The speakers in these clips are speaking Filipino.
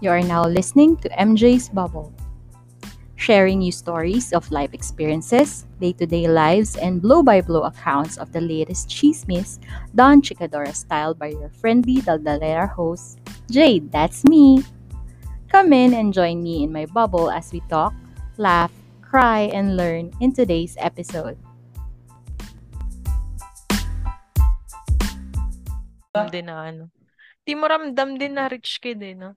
You are now listening to MJ's Bubble, sharing you stories of life experiences, day-to-day lives, and blow-by-blow accounts of the latest chismis, Don Chikadora style by your friendly Daldalera host, Jade, that's me! Come in and join me in my bubble as we talk, laugh, cry, and learn in today's episode. Di mo ramdam din na rich kid eh, no?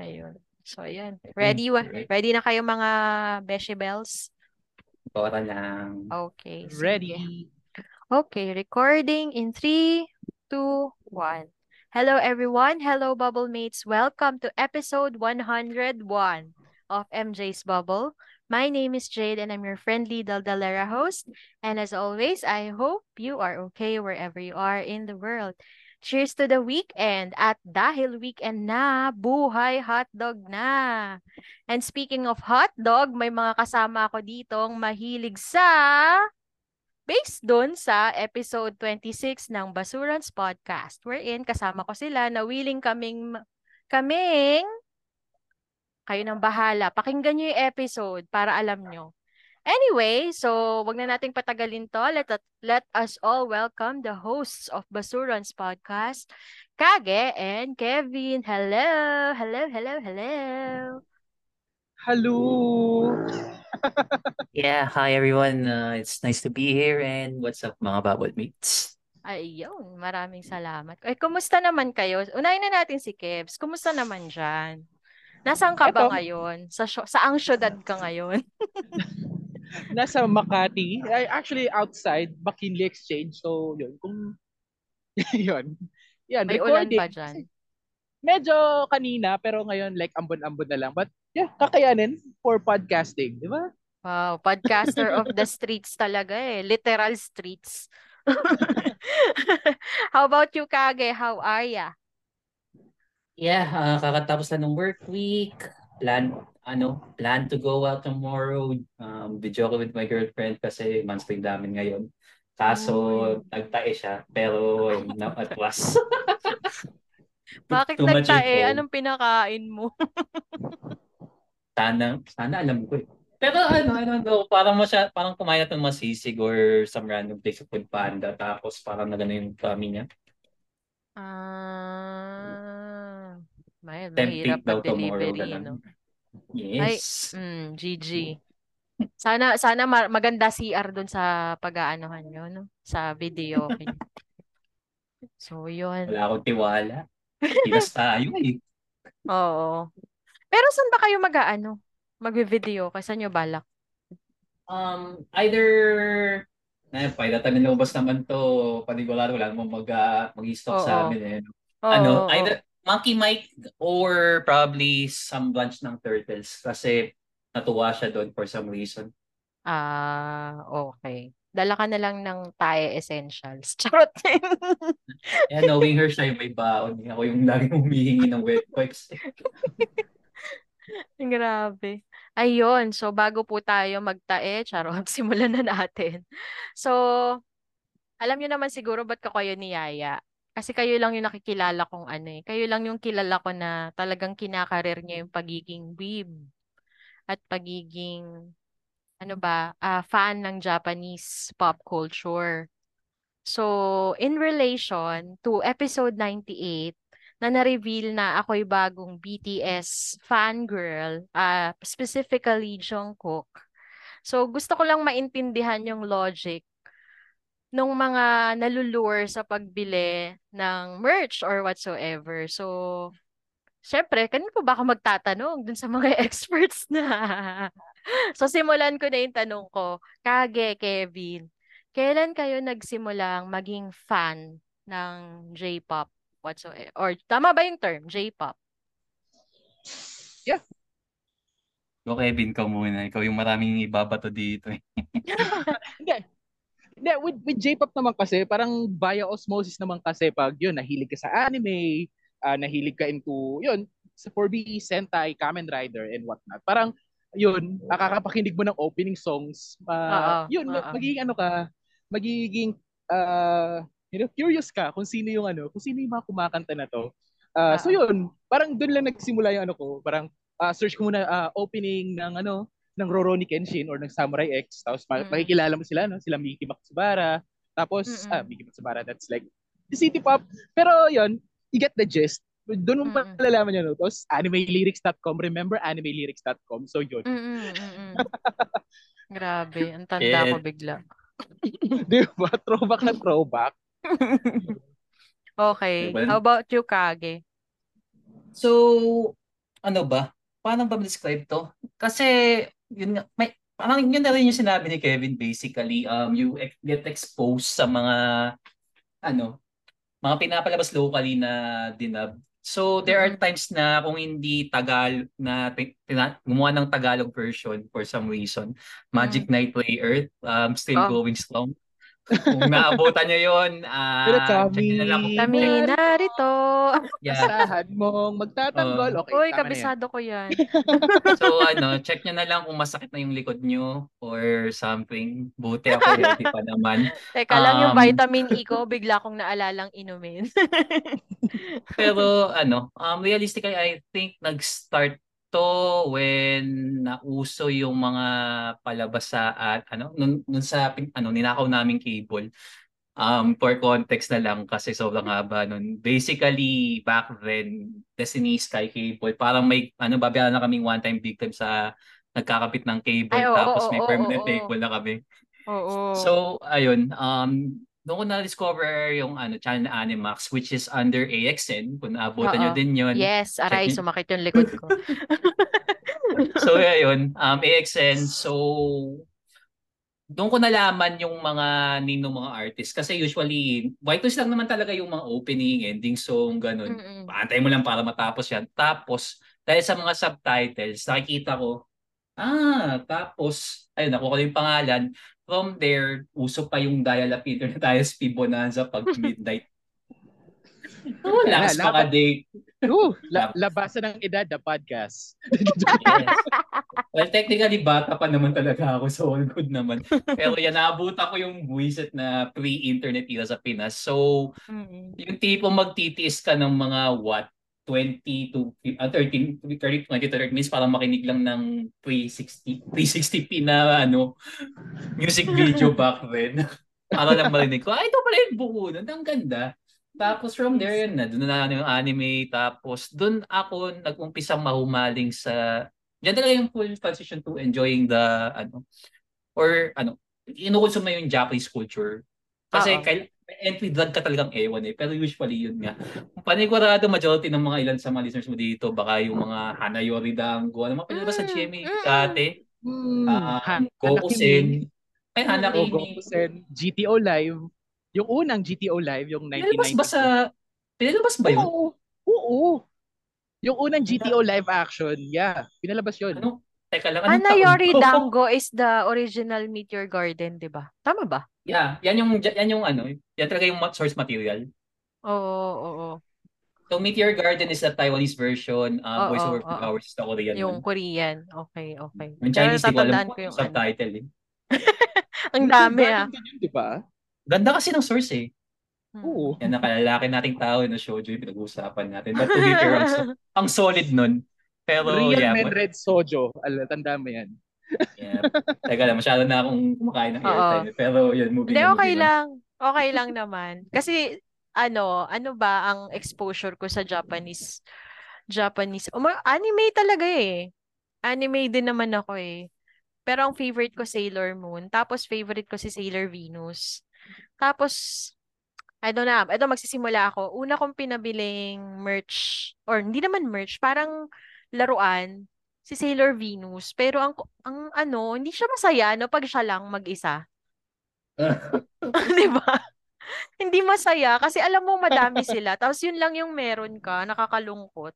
Ayun. So, ayan. Ready na kayo mga Beshe Bells? Bora lang. Okay. So, ready. Okay. Recording in 3, 2, 1. Hello, everyone. Hello, Bubble Mates. Welcome to episode 101 of MJ's Bubble. My name is Jade and I'm your friendly Daldalera host. And as always, I hope you are okay wherever you are in the world. Cheers to the weekend! At dahil weekend na, buhay hotdog na! And speaking of hotdog, may mga kasama ako ditong mahilig sa... Based dun sa episode 26 ng BasuRants Podcast, wherein kasama ko sila na willing kaming... Kayo nang bahala. Pakinggan nyo yung episode para alam nyo. Anyway, so wag na nating patagalin to. Let us all welcome the hosts of BasuRants Podcast, Kage and Kevin. Hello! Hello, hello, hello! Hello! Yeah, hi everyone. It's nice to be here and what's up mga Bubble Mates? Ayun, maraming salamat. Ay, kumusta naman kayo? Unahin na natin si Kevs. Kumusta naman dyan? Nasaan ka ba ngayon? Saang syudad ka ngayon? Nasa Makati. Actually, outside, McKinley Exchange. So, yun. Kung, yun. Yan, may ulan pa dyan. Medyo kanina, pero ngayon, like, ambon-ambon na lang. But, yeah, kakayanin for podcasting. Di ba? Wow, podcaster of the streets talaga eh. Literal streets. How about you, Kage? How are ya? Yeah, kakatapos na ng work week. Plan to go out tomorrow. Video ko with my girlfriend kasi monthly namin ngayon. Kaso, nagtae siya. Pero, not at was. Bakit nagtae? Anong pinakain mo? Sana alam ko eh. Pero parang kumain natin masisig or some random place of food panda. Tapos, parang nagano yung kami niya. Mahirap ang delivery, no? Yes. GG. Sana maganda CR doon sa pag-aanohan nyo, no? Sa video. Okay. So, yun. Wala akong tiwala. Tigas tayo eh. Oo. Pero saan ba kayo mag-video? Kasi saan nyo balak? Either... Pailatan na lumabas naman to. Panigular, wala namang mag-i-stock sa amin eh. Oo. Either... Monkey Mike or probably some bunch ng turtles kasi natuwa siya doon for some reason. Okay. Dala ka na lang ng Thai essentials. Charot. Yeah, knowing her, siya yung may baon. Ako yung laging humihingi ng wet wipes. Grabe. Ayun. So, bago po tayo magtae, charot, simulan na natin. So, alam nyo naman siguro ba't ko kayo niyaya. Kasi kayo lang yung nakikilala kong ano eh. Kayo lang yung kilala ko na talagang kinakarir niya yung pagiging weeb. At pagiging, fan ng Japanese pop culture. So, in relation to episode 98, na na-reveal na ako'y bagong BTS fangirl, specifically Jungkook. So, gusto ko lang maintindihan yung logic nung mga nalulure sa pagbili ng merch or whatsoever. So, syempre, kanino po ba ako magtatanong dun sa mga experts na? So, simulan ko na yung tanong ko. Kage, Kevin, kailan kayo nagsimulang maging fan ng J-pop whatsoever? Or tama ba yung term, J-pop? Yeah. Go, Kevin, ka muna. Ikaw yung maraming ibabato dito. Hindi. Yeah, with J-pop naman kasi, parang via osmosis naman kasi pag yun, nahilig ka sa anime, nahilig ka into, yun, sa 4B, Sentai, Kamen Rider, and whatnot. Parang, yun, nakakapakinig mo ng opening songs, magiging curious ka kung sino yung mga kumakanta na to. So yun, parang doon lang nagsimula yung ano ko, parang search ko muna opening ng ano, ng Rurouni Kenshin or ng Samurai X. Tapos makikilala mo sila, no? Sila Miki Matsubara. Tapos, Miki Matsubara, that's like city pop. Pero yun, you get the gist. Doon mo malalaman yun. No? Tapos, animelyrics.com. Remember, animelyrics.com. So yun. Grabe, ang tanda ko bigla. Di ba? Throwback na throwback. Okay. Diba? How about you, Kage? So, ano ba? Paano ba describe to? Kasi, yun nga, may, parang yun na rin yung sinabi ni Kevin, basically, you get exposed sa mga, ano, mga pinapalabas locally na dinab. So, there are times na kung hindi Tagalog, na gumawa ng Tagalog version for some reason. Magic Night Play Earth, still going strong. Kung naabutan niyo yun, check na lang kung kami narito. Masahan mong magtatanggol. Okay, uy, kabisado ko yan. So, ano, check niyo na lang kung masakit na yung likod niyo or something. Buti ako, ready pa naman. Teka lang, yung vitamin E ko, bigla kong naalalang inumin. Pero, ano, realistically, I think nag-start to when nauso yung mga palabas sa ano nun sa ano ninakaw naming cable, for context na lang kasi sobrang haba nun. Basically back then Destiny Sky Cable, parang may ano, babayaran na kaming one time big time sa nagkakapit ng cable. Ay, tapos may permanent cable na kami. So ayun, doon ko na-discover yung ano, channel na Animax, which is under AXN. Kung naabutan nyo din yun. Yes, aray, sumakit yung likod ko. So, yun. AXN. So, doon ko nalaman yung mga name ng mga artists. Kasi usually, white noise lang naman talaga yung mga opening, ending song, ganun. Antay mo lang para matapos yan. Tapos, dahil sa mga subtitles, nakikita ko, tapos, ayun, nakuha ko yung pangalan. From there, uso pa yung dial-up internet ISP Bonanza pag midnight. Lakas pa ka date. Labasan ng edad na podcast. Yes. Well, technically, bata pa naman talaga ako. So, all good naman. Pero yan, naabuta ko yung buwisit na pre-internet era sa Pinas. So, yung tipong magtitiis ka ng mga what? 20 to 30 minutes para makinig lang ng 360p na ano music video back then. Para lang marinig ko, ito pala yung buo nun. Ang ganda. Tapos from there, yun na. Doon na yung anime. Tapos doon ako nag-umpisang mahumaling sa... Diyan talaga yung full transition to enjoying the... Inukonsume na yung Japanese culture. Kasi entry drug ka talagang ewan eh. Pero usually yun nga. Panigurado, majority ng mga ilan sa mga listeners mo dito, baka yung mga Hana Yori Dango, ano mga pinalabas sa GMA, Kate, Gokusen, GTO Live, yung unang GTO Live, yung 1990. Pinalabas ba yun? Oo. Yung unang GTO Live action, yeah. Pinalabas yun. Ano? Teka lang. Hana Yori Dango is the original Meteor Garden, di ba? Tama ba? Yeah, yan yung ano, yan talaga yung source material. Oo. So Meteor Garden is the Taiwanese version, voice over flowers is the Korean. Yung man. Korean. Okay. Yung Chinese, di ko alam ko yung subtitle. Ano. Eh. Ang dami ah. Di ba? Ganda kasi ng source eh. Oo. Yan, nakalalaki nating tao na shoujo yung pinag-uusapan natin. But to be fair, ang solid nun. Pero, real men red sojo. Tanda mo yan. Yeah. Teka lang, masyado na akong kumakain ng airtime. Pero yun, moving on. Okay lang naman. Kasi, ano ba ang exposure ko sa Japanese? Anime talaga eh. Anime din naman ako eh. Pero ang favorite ko, Sailor Moon. Tapos favorite ko si Sailor Venus. Tapos, I don't know. Ito, magsisimula ako. Una kong pinabiling merch, or hindi naman merch, parang laruan, si Sailor Venus, pero ang ano, hindi siya masaya no pag siya lang mag-isa. 'Di ba? Hindi masaya kasi alam mo madami sila, tapos yun lang yung meron ka, nakakalungkot.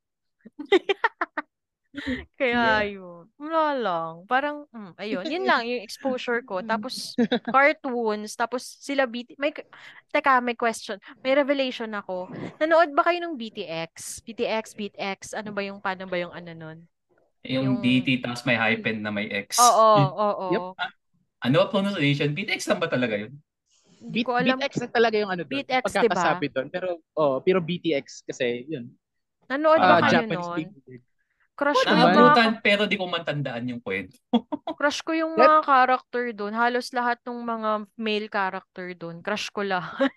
Kaya yun. Wala lang. Parang ayun, yun lang yung exposure ko. Tapos cartoons, tapos sila may question. May revelation ako. Nanood ba kayo ng BTX? BTX, paano ba yung ano nun? Yung DT tapos may hyphen na may X. Oo. Yep. Ano ang pronunciation? BTX lang ba talaga yun? Hindi ko alam. BTX na talaga yung ano doon. BTX, diba? Pagkakasabi doon. Pero BTX kasi yun. Nanood ba kayo noon? Crush ko yung mga... Pero di ko matandaan yung kwento. Crush ko yung mga character doon. Halos lahat ng mga male character doon. Crush ko lahat.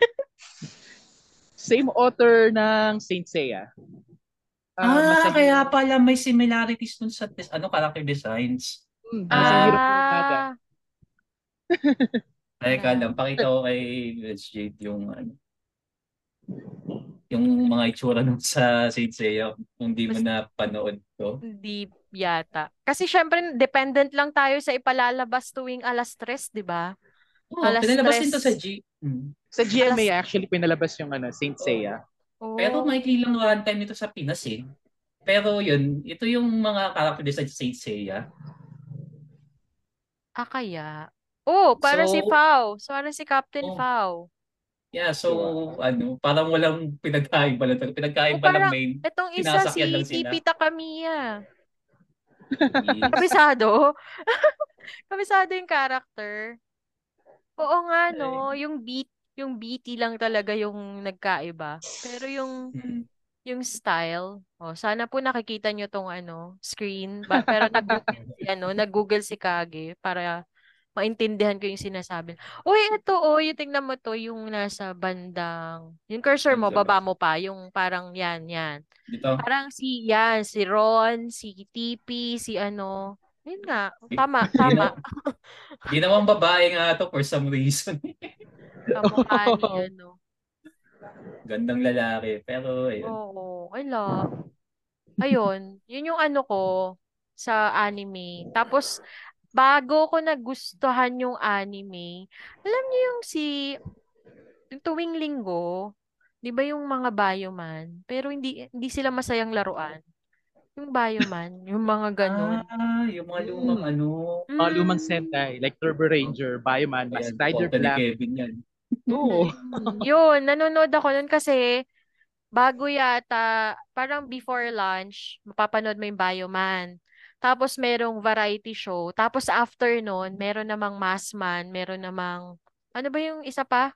Same author ng Saint Seiya. Kaya pala may similarities dun sa character designs. Teka lang, pakita ko kay Jade yung mga itsura nun sa Saint Seiya kung di mo na panood to. Hindi yata. Kasi syempre dependent lang tayo sa ipalalabas tuwing 3:00, di ba? Oh, pinalabas din to sa sa GMA actually pinalabas yung Saint Seiya. Oh. Pero may kilang one time nito sa Pinas eh. Pero yun, ito yung mga character design sa Saint Seiya. Kaya. Oh, para si Pao. So, para si Captain Pao. Yeah, so parang walang pinagkaiba lang. Pinagkaiba lang main. Etong isa si Tita Tamiya. Kabisado. Kabisado yung character. Oo nga no, yung BT lang talaga yung nagkaiba. Pero yung style. Oh, sana po nakikita niyo tong screen. Pero nag-Google si Kage para maintindihan ko yung sinasabi. Uy, ito, yung tingnan mo to, yung nasa bandang, yung cursor mo, baba mo pa, yung parang yan. Dito? Parang si Ron, si TP, si yun nga, tama. Hindi naman babae nga to for some reason. Kamukha niya, Gandang lalaki, pero, ayun. Oo, wala. Ayun, yun yung ko sa anime. Tapos, bago ko nagustuhan yung anime, alam niyo yung tuwing linggo, 'di ba yung mga Bioman, pero hindi sila masayang laruan. Yung Bioman, yung mga ganun. Yung mga lumang mga lumang Sentai, like Turbo Ranger, Bioman, Mask Rider Black. Kevin yan. Oo. Yun, nanonood ako nun kasi bago yata, parang before lunch, mapapanood mo yung Bioman. Tapos merong variety show. Tapos after noon, meron namang Maskman, meron namang ano ba yung isa pa?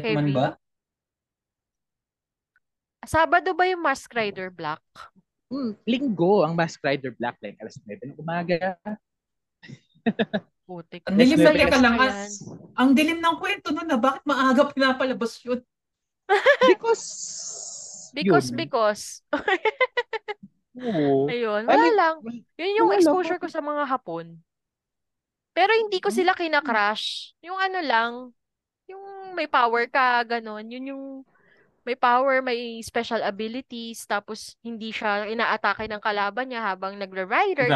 Kevin ba? Sabado ba yung Mask Rider Black? Linggo ang Mask Rider Black, like 9:00 ng umaga. Putik. Ang dilim lang ang dilim ng kwento noon, bakit maaga pinapalabas yun? Because Oo. Ayun, wala lang. Yun yung exposure ko sa mga Hapon. Pero hindi ko sila kinacrush. Yung lang, yung may power ka, ganun. Yun yung may power, may special abilities, tapos hindi siya inaatake ng kalaban niya habang nagre-rider.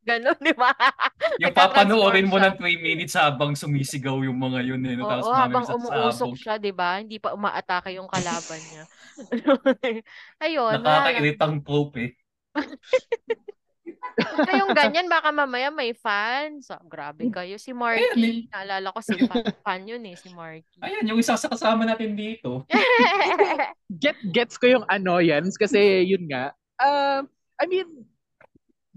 Ganun, di ba? Yung papanoorin mo ng 3 minutes habang sumisigaw yung mga yun. Oo, habang umuusok siya, di ba? Hindi pa umaatake yung kalaban niya. Ayun. Nakakairitang pope eh. Kayong ganyan, baka mamaya may fans. Grabe kayo. Si Marky. Naalala ko fan yun eh, si Marky. Ayan, yung isa sa kasama natin dito. Gets ko yung annoyance kasi yun nga. I mean,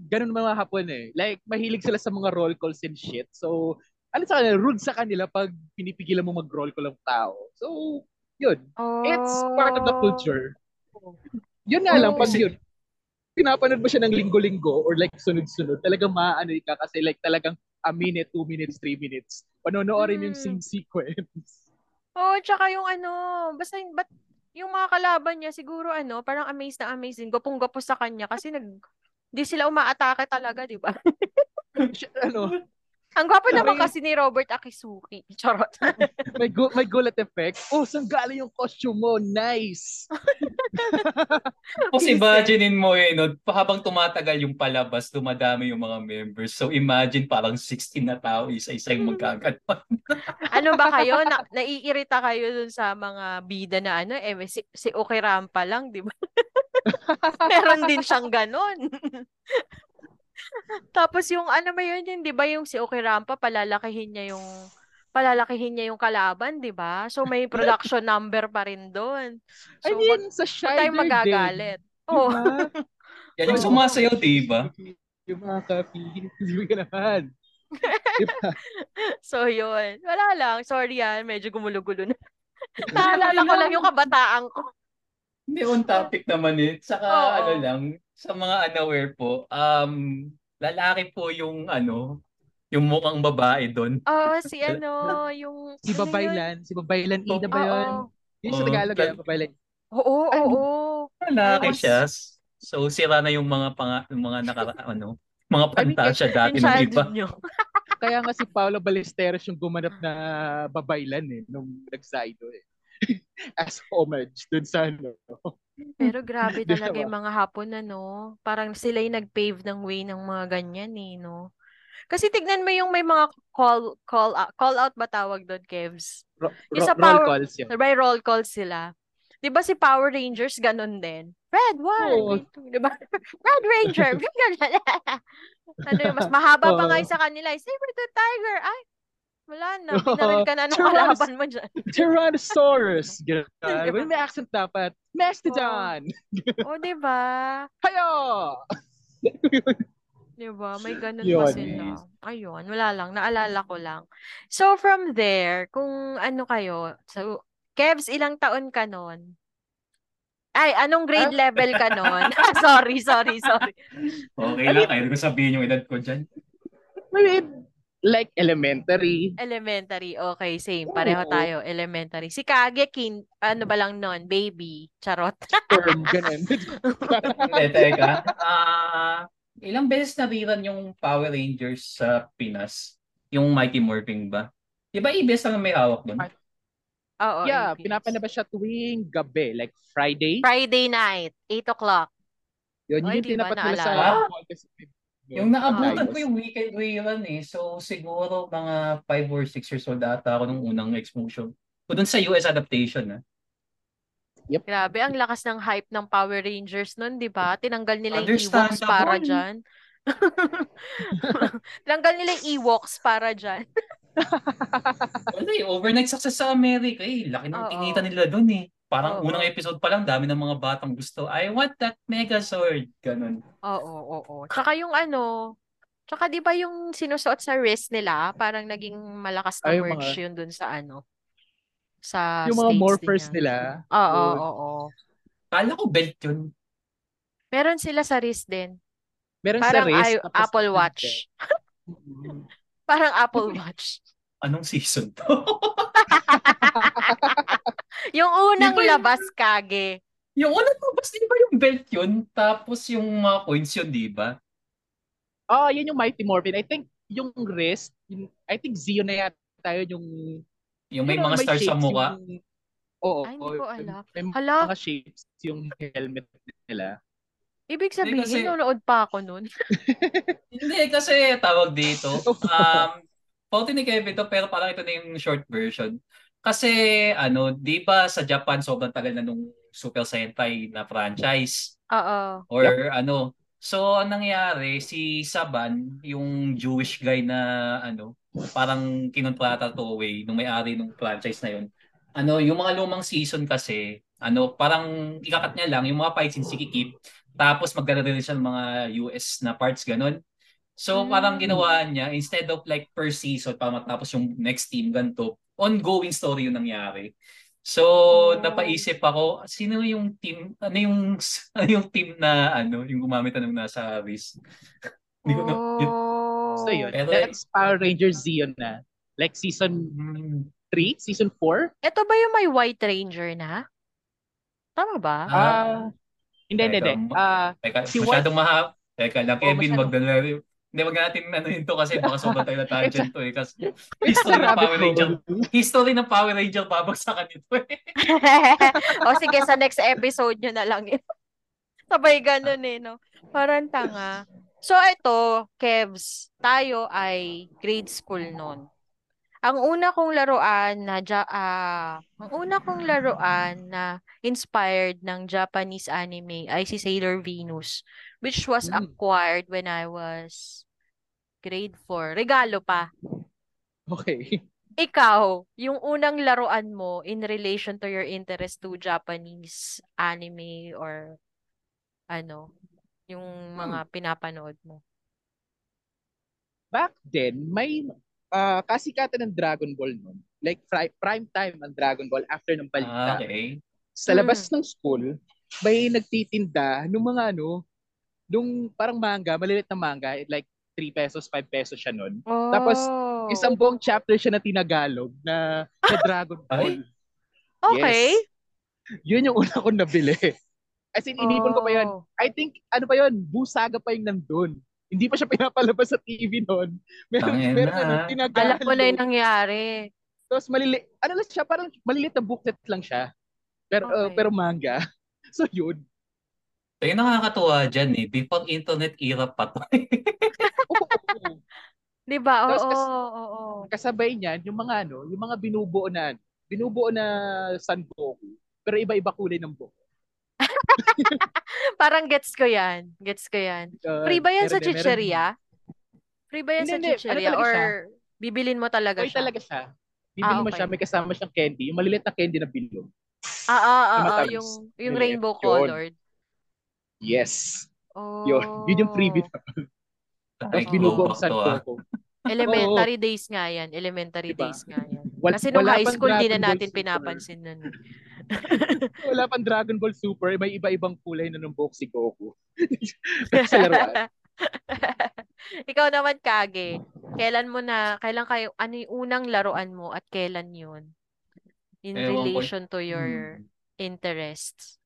ganun mga Hapon eh. Like, mahilig sila sa mga roll calls and shit. So, sa kanila, rude sa kanila pag pinipigilan mo mag-roll call ang tao. So, yun. It's part of the culture. Yun nga lang, pag yun. Pinapanood mo siya ng linggo-linggo or like sunod-sunod, talagang maaano ka kasi like talagang 1 minute, 2 minutes, 3 minutes. Panonoorin yung same sequence. Oh, tsaka yung basta yung mga kalaban niya siguro parang amazed na amazed din. Gapong-gapo sa kanya kasi hindi sila umaatake talaga, di ba? Ang gwapo naman kasi ni Robert Akisuki. Charot. May gulat effect. Oh, saan galing yung costume mo? Nice! Kasi imagine mo habang tumatagal yung palabas, dumadami yung mga members. So imagine parang 16 na tao, isa-isa yung magkakalaban. Ano ba kayo? Naiirita kayo dun sa mga bida na si Okirampa lang, di ba? Meron din siyang ganon. Tapos yung di ba yung si Okirampa palalakihin niya yung kalaban, di ba? So may production number pa rin doon. So sa Shider tayo magagalit. Oh. Diba? Yan yung sumasayaw, di ba? Yung mga kapi, hindi ka naman. Diba? So yun. Wala lang. Sorry yan. Medyo gumulugulo na. Naalala ko lang yung kabataan ko. Hindi, on topic naman eh. Saka ano lang, sa mga unaware po, lalaki po yung ano, yung mukhang babae doon. Oo, si ano, yung... si Babaylan. Si Babaylan Ida ba yun? Yun sa Tagalog yan, Babaylan. Oo, oo, oo. Lalaki siya. So, sira na yung mga pantasya dati ng iba. Kaya nga si Paolo Ballesteros yung gumanap na Babaylan eh, nung nag-Zydo eh. As homage dun sa ano. Pero grabe talaga yung mga Hapon na no. Parang sila yung nag-pave ng way ng mga ganyan eh no. Kasi tignan mo yung may mga call out ba tawag doon, Kevs? Yung sa power, roll calls yun. By roll calls sila. Diba si Power Rangers ganun din? Red, one! Oh. Diba? Red Ranger! Ano yung mas mahaba pa kayo sa kanila? Saber the Tiger! Ay! Wala na. Pinarin ka na nung kalaban mo dyan. Tyrannosaurus. May accent dapat. Mastodon. O, diba? Hayo! Diba? May ganun pa sila. Ayun. Wala lang. Naalala ko lang. So, from there, kung ano kayo, so, Kevs, ilang taon ka nun? Ay, anong grade level ka nun? sorry. Okay lang. Kaya ko sabihin yung edad ko dyan. Like elementary. Elementary. Okay, same. Pareho tayo. Elementary. Si Kage, ano ba lang nun? Baby. Charot. Term, ganun. Teka. Ilang beses nariran yung Power Rangers sa Pinas? Yung Mighty Morphin ba? Diba EBS lang may hawak dun? Oh, yeah, pinapanabas siya tuwing gabi, like Friday night, 8 o'clock. Yun, yung tinapat nila sa... Yung naabutan ko yung weekend rerun eh. So, siguro mga 5 or 6 years old ata ako nung unang exposure. O dun sa US adaptation, ha? Yep. Grabe, ang lakas ng hype ng Power Rangers nun, di ba? Tinanggal nila yung Ewoks para dyan. Wala eh, overnight success sa America eh. Laki ng kinita nila dun eh. Parang unang episode pa lang, dami ng mga batang gusto. I want that Megazord. Ganun. Oo. Tsaka yung ano, tsaka di ba yung sinusuot sa wrist nila, parang naging malakas na merch yun dun sa ano. Sa yung mga morphers nila. Oo. Kala ko belt yun. Meron sila sa wrist din. Meron parang sa wrist. Parang Apple Watch. Parang Apple Watch. Anong season to? Yung unang labas, Kage. Yung unang labas, di ba yung belt yun? Tapos yung mga coins yun, di ba? Oh, yun yung Mighty Morphin. I think yung wrist, I think Zio na yata tayo yung may mga stars sa mukha. Oo. Ay, hindi ko alam. May mga shapes yung helmet nila. Ibig sabihin, kasi, nunood pa ako nun. Hindi, kasi tawag dito. Pauti ni Kevin to, pero parang ito na yung short version. Kasi, ano, di ba sa Japan, sobrang tagal na nung Super Sentai na franchise? Oo. Or ano. So, ang nangyari, si Saban, yung Jewish guy na, ano, parang kinontrata to away, nung may-ari nung franchise na yun. Ano, yung mga lumang season kasi, ano, parang ikakat niya lang, yung mga fights in sikikip, tapos magdadala siya ng mga US na parts, ganun. So, parang ginawa niya, instead of like per season, para matapos yung next team, ganito, ongoing story yung nangyari. So, napaisip ako, sino yung team, ano yung team na, ano, yung gumamit na nung nasa wrist? Hindi ko na. So, yun. That's Power Rangers Zeon na. Like season 3? Season 4? Ito ba yung may White Ranger na? Tama ba? Hindi. Si masyadong mahab. Teka lang, Kevin, magdala rin. Hindi, wag natin ano yun to kasi baka sobrang tayo na tangent to eh. Kasi history ng Power Ranger. History ng Power Ranger babagsakan ito eh. O sige, sa next episode nyo na lang eh. Sabay ganun eh, no? Parang tanga. So ito, Kevs, tayo ay grade school noon. Ang una kong laruan na inspired ng Japanese anime ay si Sailor Venus, which was acquired when I was grade 4. Regalo pa. Okay. Ikaw, yung unang laruan mo in relation to your interest to Japanese anime or ano, yung mga pinapanood mo. Back then, may kasikatan ng Dragon Ball noon. Like prime time ang Dragon Ball after ng balita. Okay. Sa labas ng school, may nagtitinda nung mga ano, nung parang manga, malilit na manga, like 3 pesos, 5 pesos siya nun. Oh. Tapos, isang buong chapter siya na tinagalog na Dragon Ball. Okay. Yes. Yun yung una kong nabili. As in, inipon ko pa yun. I think, ano pa yun, Busaga pa yung nandun. Hindi pa siya pinapalabas sa TV nun. Meron na tinagalog. Alam ko na yung nangyari. Tapos, malilit. Ano lang siya, parang malilit na booklet lang siya. Pero, okay. Pero manga. So, yun. Kaya nakakatuwa dyan eh. Before internet era pa to. Diba? Oo. Kasabay niyan, yung mga ano, yung mga binubuo na Sanboku, pero iba-iba kulay ng buko. Parang gets ko yan. Free ba yan sa chicheria? Or bibilin mo talaga siya? Talaga siya. Bibilin mo siya, may kasama siyang candy. Yung malilit na candy na bilog. Yung rainbow colored. Yes. Oh. Yun yung freebie. Tapos binubuo sa Sanboku. Elementary days nga yan. Kasi nung high school, di na natin pinapansin na. Wala pang Dragon Ball Super. May iba-ibang kulay na nung buhok si Goku. Sa laruan. Ikaw naman, Kage. Kailan kayo, ano yung unang laruan mo at kailan yun? In relation to your interests.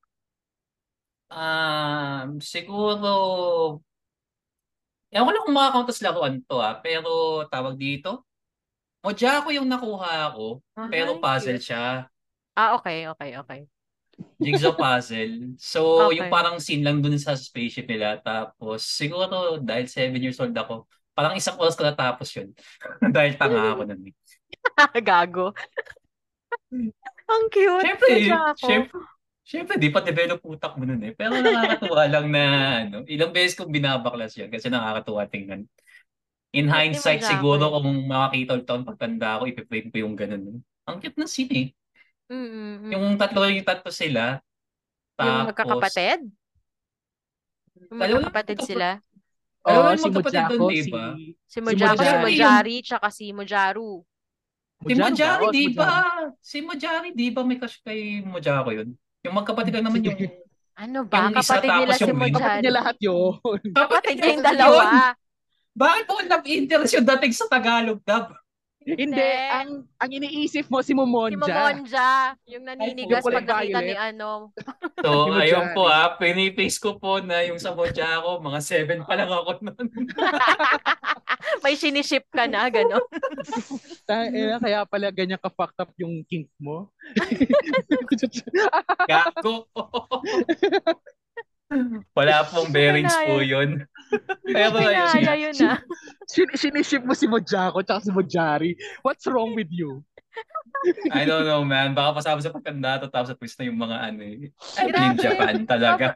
Siguro... Ewan ko lang kung makakauntas laruan to pero tawag dito, Mojacko yung nakuha ko, pero puzzle siya. Okay. Jigsaw puzzle. So, yung parang scene lang dun sa spaceship nila. Tapos, siguro dahil 7 years old ako, parang isang oras ko natapos yun. Dahil tanga ako nun. Gago. Ang cute. Siyempre, di pa develop utak mo nun eh. Pero nakakatuwa lang na ilang beses kong binabaklas yan kasi nakakatuwa tingnan. In hindsight, siguro kung makakita ulit ako pagtanda ako, ipiprint ko yung ganun. Ang cute ng scene eh. Mm-hmm. Yung tatlo sila. Tapos, yung magkakapatid? Sila? Oo, si Mojacko, si Mojacko, si Mojari, tsaka si Mojaru. Si Mojari, di ba may crush kay Mojacko yun? Yung magkapatid lang naman yung... Ano ba? Yung kapatid isa, nila si Mojari. Kapatid niya lahat yun. Kapatid niya yung dalawa. Bakit po love interest yung dating sa Tagalog, Dab? Hindi. Ang iniisip mo, si Momonja. Si Momonja. Yung naninigas pag nakita ni ano. So, ayun po pinipaste ko po na yung sa Mojacko, mga 7 pa lang ako nun. May siniship ka na, gano'n. Kaya pala ganyan ka-fucked up yung kink mo. Gago po. Wala pong bearings po yun. Pero ayun na. Siniship mo si Mojacko tsaka si Mojari. What's wrong with you? I don't know, man. Baka pasama sa pagkanda tapos sa twist na yung mga ano eh. In Japan talaga.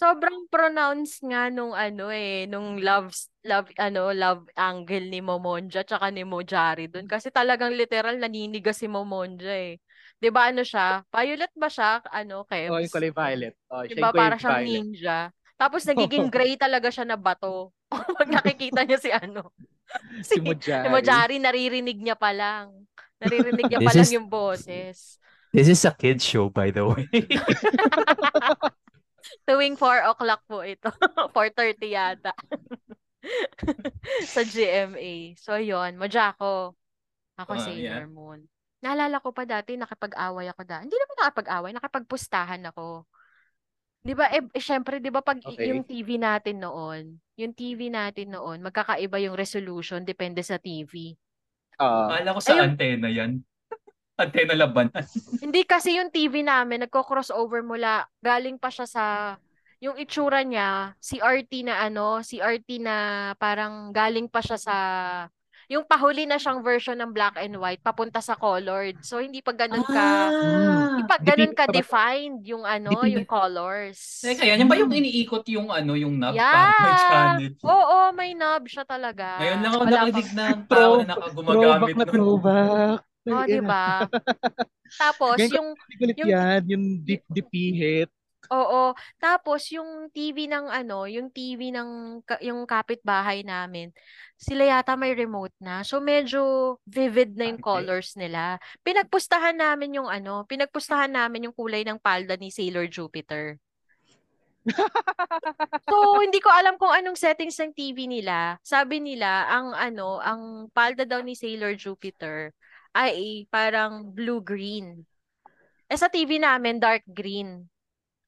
Sobrang pronounce nga nung love angle ni Momonja tsaka ni Mojari dun. Kasi talagang literal naninigas si Momonja eh. Diba siya? Violet ba siya? Kebs? Oh, yung kulay violet. Oh, diba para siyang ninja? Tapos nagiging gray talaga siya na bato. Pag nakikita niya si Mojari, naririnig niya pa lang. Yung boses. This is a kid show, by the way. Tuwing 4 o'clock po ito. 4:30 yata. Sa GMA. So, yun. Mojacko. Ako Sailor Moon. Naalala ko pa dati, nakipag-away ako dati. Hindi naman nakapag-away, nakipagpustahan ako. Diba, syempre, diba pag yung TV natin noon, magkakaiba yung resolution depende sa TV. Akala ko sa antena yan. Antena labanan. Hindi kasi yung TV namin, nagko-crossover mula, galing pa siya sa, yung itsura niya, CRT na parang galing pa siya sa, yung pahuli na siyang version ng black and white papunta sa colored. So hindi pa ganun ka defined yung yung colors. Teka, yan ba yung iniikot yung knob para sa channel? Oo, may knob siya talaga. Ngayon lang ako nakadinig ng tao na nakagumagamit ng throwback. Oh, di ba? Tapos yung dipihit. Oo. Tapos yung TV ng yung kapitbahay namin, sila yata may remote na. So medyo vivid na yung colors nila. Pinagpustahan namin yung kulay ng palda ni Sailor Jupiter. So, hindi ko alam kung anong settings ng TV nila. Sabi nila, ang palda daw ni Sailor Jupiter ay parang blue-green. Eh, sa TV namin, dark green.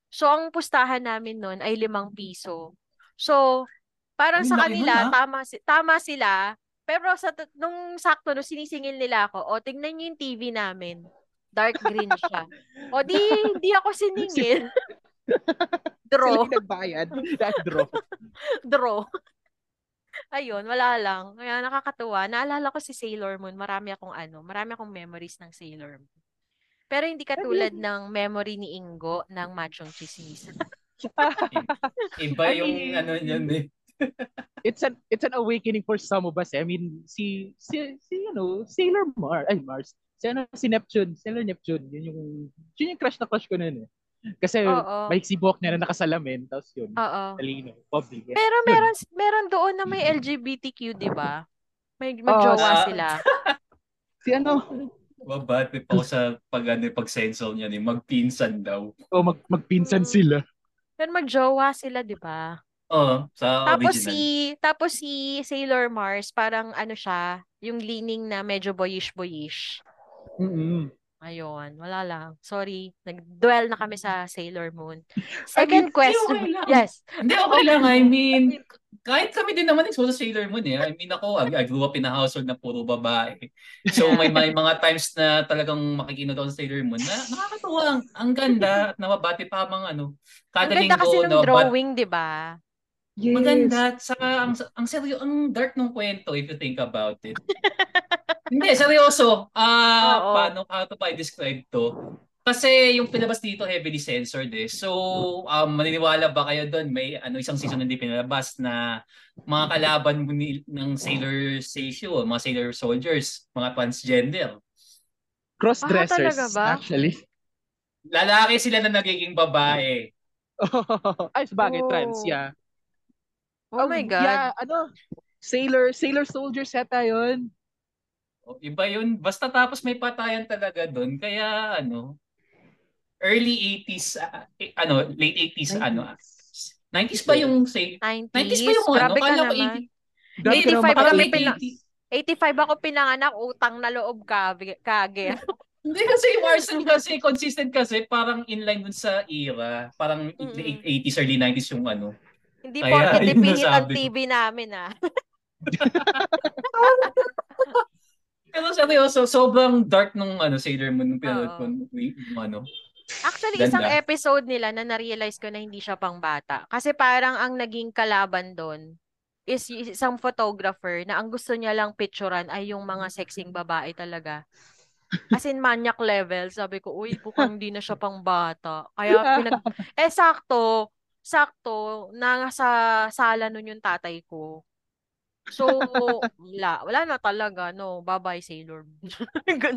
So, ang pustahan namin nun ay ₱5. So, parang sa kanila, tama sila. Pero nung sakto, nung sinisingil nila ako, o, tingnan niyo yung TV namin. Dark green siya. O, di ako siningil. Draw. Sila nagbayad. Draw. Draw. Ayun, wala lang. Kaya nakakatuwa. Naalala ko si Sailor Moon. Marami akong memories ng Sailor Moon. Pero hindi katulad ng memory ni Ingo ng Machong Chismis. Iba yung yun eh. It's an awakening for some of us. I mean, si Sailor Mars. Si Neptune, Sailor Neptune. Yun yung crush na crush ko na yun eh. Kasi may sibok na nakasalamin, tapos yun, talino, public. Pero meron doon na may LGBTQ, di ba? May magjowa sila. Si Babati pa ako sa pag-sensor niya ni magpinsan daw. Oo, magpinsan sila. Pero magjowa sila, di ba? Oo, sa original. Tapos si Sailor Mars, parang siya, yung leaning na medyo boyish-boyish. Mm-hmm. Ayun, wala lang. Sorry, nag-dwell na kami sa Sailor Moon. Second question. Yes. Hindi, okay lang. I mean, kahit kami din naman exposed sa Sailor Moon eh. I mean, ako, I grew up in a household na puro babae. So, may mga times na talagang makikinod ako sa Sailor Moon na nakakatuwa. Ang ganda at nababati pa mga Ang ganda kasi ng drawing, di ba? Yes. Maganda. Saka, ang seryo, ang dark ng kwento if you think about it. Hindi, seryoso. Paano, how to describe to? Kasi yung pinabas dito heavily censored eh. So, maniniwala ba kayo doon? May isang season na hindi pinalabas na mga kalaban ng Sailor Seisho, mga Sailor Soldiers, mga transgender. Crossdressers, actually. Lalaki sila na nagiging babae. Ay, sabagay, trans, yeah. Oh my God. Yeah, Sailor Soldiers yata yun. Iba yun. Basta tapos may patayan talaga doon. Kaya early 80s, late 80s, 90s. 90s ba yung say? 90s ba yung Kala ko 85 ako pinanganak, utang na loob Kage. Hindi kasi yung Arsenal kasi consistent kasi parang inline dun sa era. Parang late 80s, early 90s yung Hindi po pinipinit ang TV namin . Pero seryoso, sobrang dark nung Sailor Moon nung pinanood ko Actually, ganda. Isang episode nila na na-realize ko na hindi siya pang bata. Kasi parang ang naging kalaban doon is isang photographer na ang gusto niya lang picturean ay yung mga sexing babae talaga. As in maniac level. Sabi ko, uy, bukang hindi na siya pang bata. Kaya sakto, nasa sala nun yung tatay ko. So, wala na talaga, no. Bye-bye, Sailor Moon.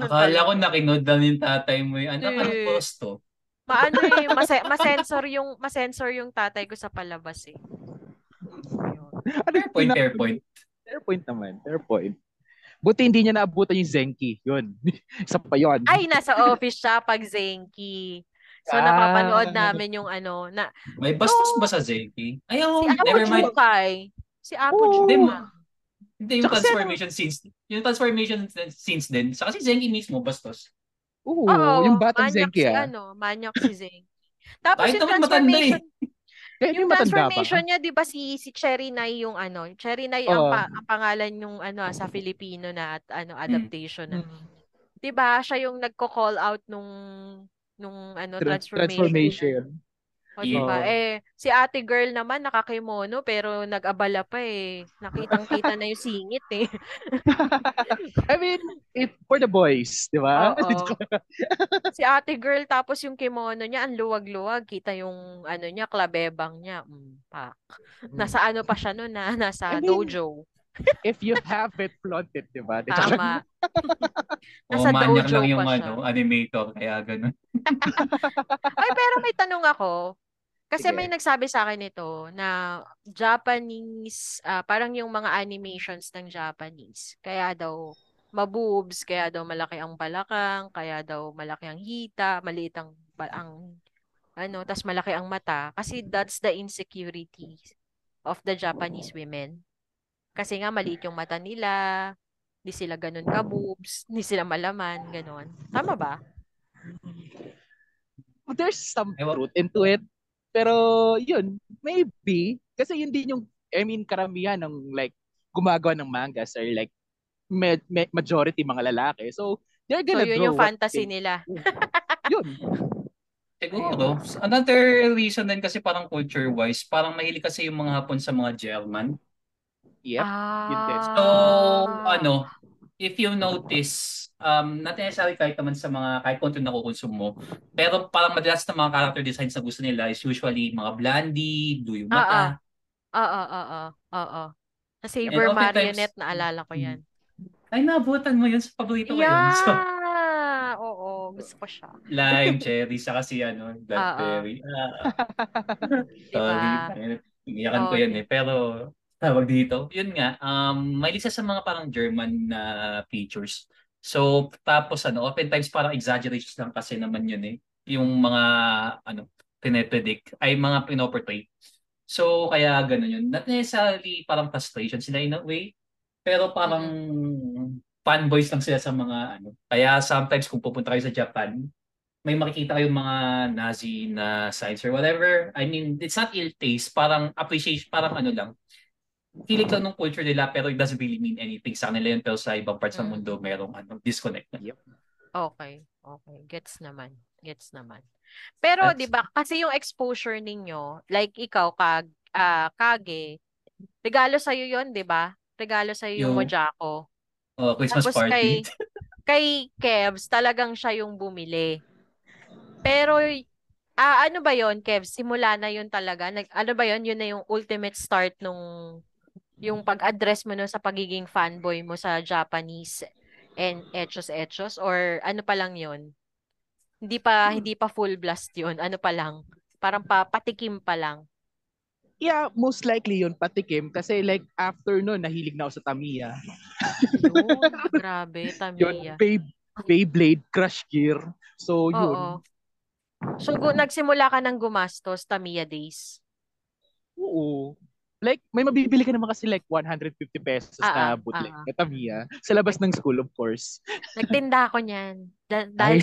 Akala ko nakinud lang yung tatay mo. Anong posto? Masensor yung tatay ko sa palabas eh. Fair point naman. Buti hindi niya naabutan yung Zenki. Yun. Isa pa yun. Ay, nasa office siya pag Zenki. So, napapanood namin yung May bastos ba sa Zenki? Ayaw, never mind. Si Apo Juma. Hindi, yung transformation scenes din. Saka si Zenki mismo, bastos. Oo, yung batang Zenki. Manyak si Zenki. Tapos yung transformation. Yung transformation niya, di ba si Cherry Nai yung Cherry Nai ang pangalan yung sa Filipino na at adaptation. Di ba, siya yung nagko-call out nung transformation. O, diba? Eh, si ate girl naman nakakimono pero nag-abala pa eh. Nakitang-kita na yung singit eh. I mean, it for the boys, di ba? Si ate girl tapos yung kimono niya, ang luwag-luwag. Kita yung niya, klabebang niya. Pak. Nasa pa siya noon na, nasa dojo. If you have it, flaunt it, di ba? Tama. Nasa manyak lang yung animator, kaya ganun. Ay, pero may tanong ako. Kasi may nagsabi sa akin ito na Japanese, parang yung mga animations ng Japanese. Kaya daw maboobs, kaya daw malaki ang balakang, kaya daw malaki ang hita, maliit ang ano, tas malaki ang mata, kasi that's the insecurity of the Japanese women. Kasi nga maliit yung mata nila, di sila ganun ka-boobs, di sila malaman, ganun. Tama ba? There's some truth into it. Pero yun, maybe, kasi yun din yung, I mean, karamihan ng like, gumagawa ng mangas or like, majority mga lalaki. So, they're gonna grow. So, yun yung fantasy nila. Yun. Siguro. Another reason din kasi parang culture-wise, parang mahilig kasi yung mga Hapon sa mga German. Yep. Ah. So, ano, if you notice, not necessarily kahit naman sa mga, kahit content na kukonsume mo, pero parang madalas na mga character designs na gusto nila is usually mga blondie, blue yung mata. Oo. Sa Saber Marionette, naalala ko yan. Ay, nabutan mo yun. Sa paborito ko yun. So, oo, gusto ko siya. Lime, cherry, sa kasi ano, blackberry. Sorry. Iniyakan ko yun eh. Pero, tawag dito. Yun nga, may lisa sa mga parang German na features. So, tapos ano, oftentimes parang exaggerations lang kasi naman yun eh. Yung mga, ano, pinepredict, ay mga pinoportray. So, kaya ganun yun. Not necessarily parang frustration sila in a way. Pero parang fanboys lang sila sa mga ano. Kaya sometimes kung pupunta kayo sa Japan, may makikita kayong mga Nazi na signs or whatever. I mean, it's not ill taste. Parang appreciation, parang ano lang. Kilig lang ng culture nila pero it doesn't really mean anything sa kanila yun. Pero sa ibang parts ng mundo, merong ano, disconnect na yun. Okay. Okay. Gets naman. Pero di ba kasi yung exposure ninyo, like ikaw, Kage, regalo sa'yo yun, di ba? Regalo sa yung Mojacko. Oh, Christmas tapos party. Kay Kevs, talagang siya yung bumili. Pero, ano ba yon Kevs? Simula na yun talaga. Ano ba yon? Yun na yung ultimate start nung yung pag-address mo no, sa pagiging fanboy mo sa Japanese and etchos-etchos? Or ano pa lang yun? Hindi pa full blast yun. Ano pa lang? Parang patikim pa lang. Yeah, most likely yun, patikim. Kasi like, after nun, nahilig na ako sa Tamiya. Yun, grabe, Tamiya. Yun, Beyblade, Crush Gear. So, yun. Oo. So, nagsimula ka ng gumastos, Tamiya days? Oo. Like, may mabibili ka naman kasi like 150 pesos na bootleg na Tamiya. Sa labas ng school, of course. Nagtinda ako niyan. Dahil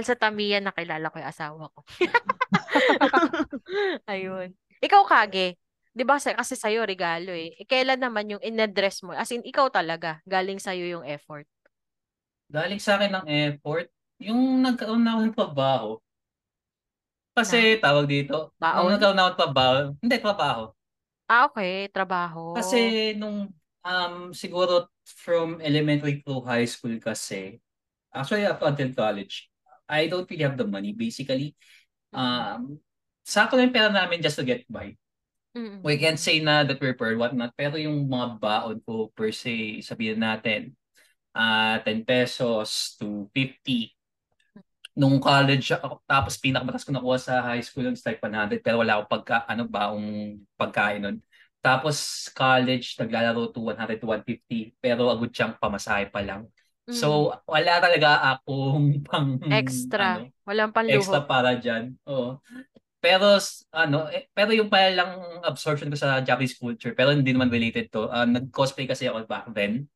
sa Tamiya, nakilala ko yung asawa ko. Ayun. Ikaw, Kage, di ba kasi sa'yo regalo eh. Kailan naman yung in-address mo? As in, ikaw talaga, galing sa'yo yung effort. Galing sa akin ng effort? Yung nagkaroon na ako ng trabaho. Kasi, tawag dito, yung nagkaroon na ako ng trabaho. Hindi, trabaho. Ah, okay, trabaho. Kasi, nung, siguro, from elementary to high school kasi, actually, up until college, I don't really have the money, basically. Sakto yung pera namin just to get by. Mm-hmm. We can't say na that we're poor, whatnot. Pero yung mga baon ko per se, sabihin natin, 10 pesos to 50. Nung college, tapos pinakamatas ko nakuha sa high school, it's like 100. Pero wala akong baong pagkain nun. Tapos college, naglalaro to 100 to 150. Pero a good chunk pamasahe pa lang. Mm-hmm. So, wala talaga akong pang... Extra. Ano, walang panluho. Extra para dyan. Oo. Pero ano, pero yung pala lang absorption ko sa Japanese culture, pero hindi naman related to. Nag-cosplay kasi ako back then.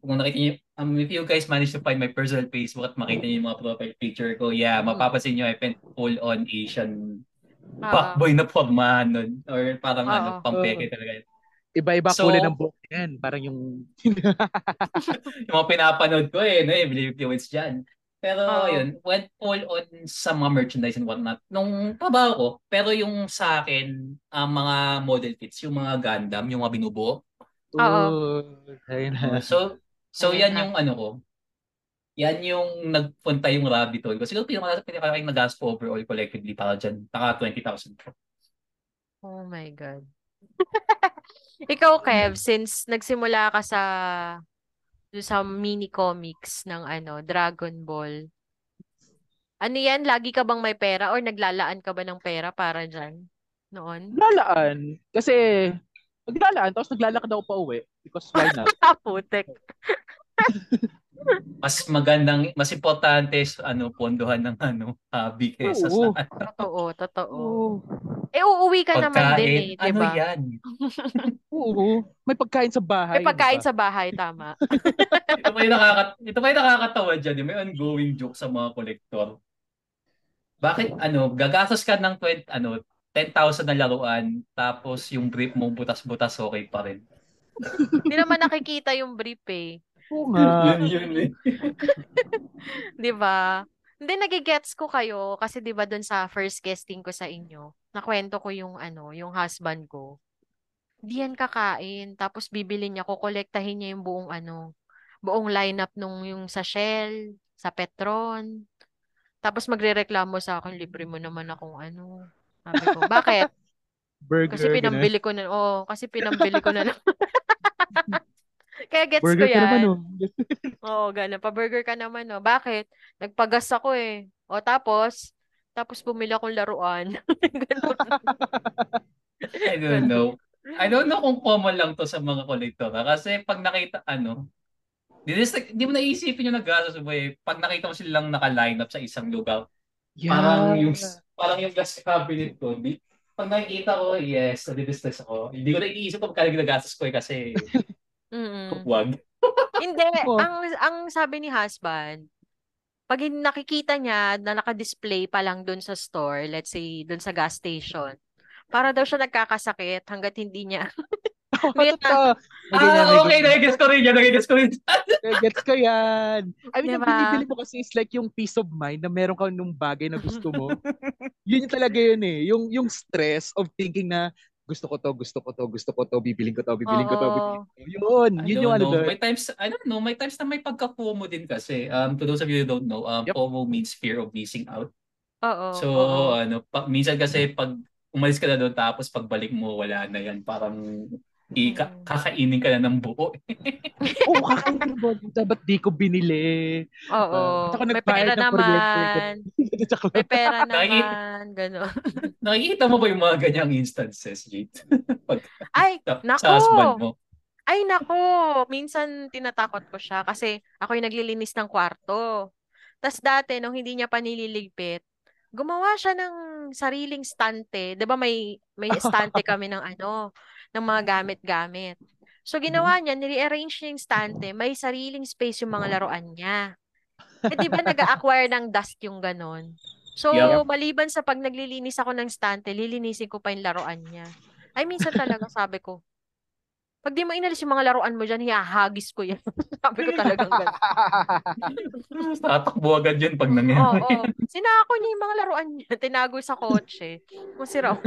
Kung nakita niyo, if you guys manage to find my personal Facebook at makita niyo yung mga profile picture ko, yeah, mapapansin niyo I went full on Asian fuckboy na formahan nun. Or parang ano, pampeke talaga. Iba-iba kulay ng book yan. Parang yung... yung mga pinapanood ko eh, no, influence dyan. Pero yun, went all on sa mga merchandise and whatnot. Nung trabaho ko, pero yung sa akin, ang mga model kits, yung mga Gundam, yung mga binubuo. So yan yung ano ko. Yan yung nagpunta yung rabbit hole ko. Siguro pinakaking nagas po overall collectively para dyan. Taka 20,000 po. Oh my God. Ikaw, Kev, since nagsimula ka sa mini comics ng ano, Dragon Ball. Ano yan? Lagi ka bang may pera or naglalaan ka ba ng pera para dyan noon? Naglalaan. Kasi, naglalaan. Tapos naglalakad ako pa uwi. Because why not? Putek. Mas magandang, mas importante ano, pondohan ng ano, hobby kaysa sa ano. Totoo, totoo. Eh, uuwi ka pagkain, naman din eh, diba? Ano yan? Oo, may pagkain sa bahay. May pagkain diba? Sa bahay, tama. Ito may nakakatawa dyan. May ongoing joke sa mga kolektor. Bakit, ano, gagastos ka ng 10,000 na laruan, tapos yung brief mong butas-butas, okay pa rin. Hindi naman nakikita yung brief eh. Oo nga. Yun eh. Diba? Hindi, nagigets ko kayo kasi diba dun sa first guesting ko sa inyo, nakwento ko yung ano, yung husband ko. Diyan kakain, tapos bibili niya, kukolektahin niya yung buong ano, buong lineup nung yung sa Shell, sa Petron. Tapos magrereklamo sa akin, libre mo naman akong ano. Sabi ko, bakit? Burger, kasi pinambili ko na, oh, kasi pinambili ko na lang. Kaya gets burger ko yan. Burger ka naman, oh. Oo, gano'n. Pa-burger ka naman, oh. Bakit? Nagpagas ako, eh. O, tapos bumili akong laruan. I don't know kung common lang to sa mga kolektor. Kasi pag nakita, ano, hindi mo naisipin yung nag-gastos mo, eh. Pag nakita mo silang naka-line up sa isang lugar, yeah. parang yung glass cabinet ko, pag nakikita ko, yes, nadidistress ako. Hindi ko naiisip kung kaya nag-gastos ko, eh, kasi... Wag. Hindi. Ang sabi ni husband, pag nakikita niya na naka-display pa lang dun sa store, let's say, dun sa gas station, para daw siya nagkakasakit hanggat hindi niya. Okay. Nag-guess ko rin. Nag-guess ko yan. I mean, diba? Yung pinipili mo kasi is like yung peace of mind na meron ka nung bagay na gusto mo. Yun talaga yun eh. Yung stress of thinking na, gusto ko to, bibiling ko to. Yun yung ano. May times, I don't know, may times na may pagka-FOMO din kasi. To those of you who don't know, FOMO means fear of missing out. Oo. So, ano, minsan kasi pag umalis ka na doon tapos pagbalik mo, wala na yan. Parang kakainin ka na ng buo. Kakainin mo. Dapat di ko binili. Oo. May pera naman. May pera naman. Gano'n. Nakikita mo ba yung mga ganyang instances, Jade? Ay, nako. Ay, nako. Minsan tinatakot ko siya kasi ako yung naglilinis ng kwarto. Tapos dati, nung hindi niya pa nililigpit, gumawa siya ng sariling stante. Diba may stante kami ng ano, ng mga gamit-gamit. So, ginawa niya, nire-arrange niya yung stante, may sariling space yung mga laruan niya. Eh, diba nag-a-acquire ng dust yung ganon? So, maliban sa pag naglilinis ako ng stante, lilinisin ko pa yung laruan niya. Ay, minsan talaga sabi ko, pag di mo inalis yung mga laruan mo dyan, hihahagis ko yan. Sabi ko talagang gano'n. Tatakbo agad yun pag nangyari. Oo. Sinako niya yung mga laruan niya. Tinago sa kotse. Masira ko.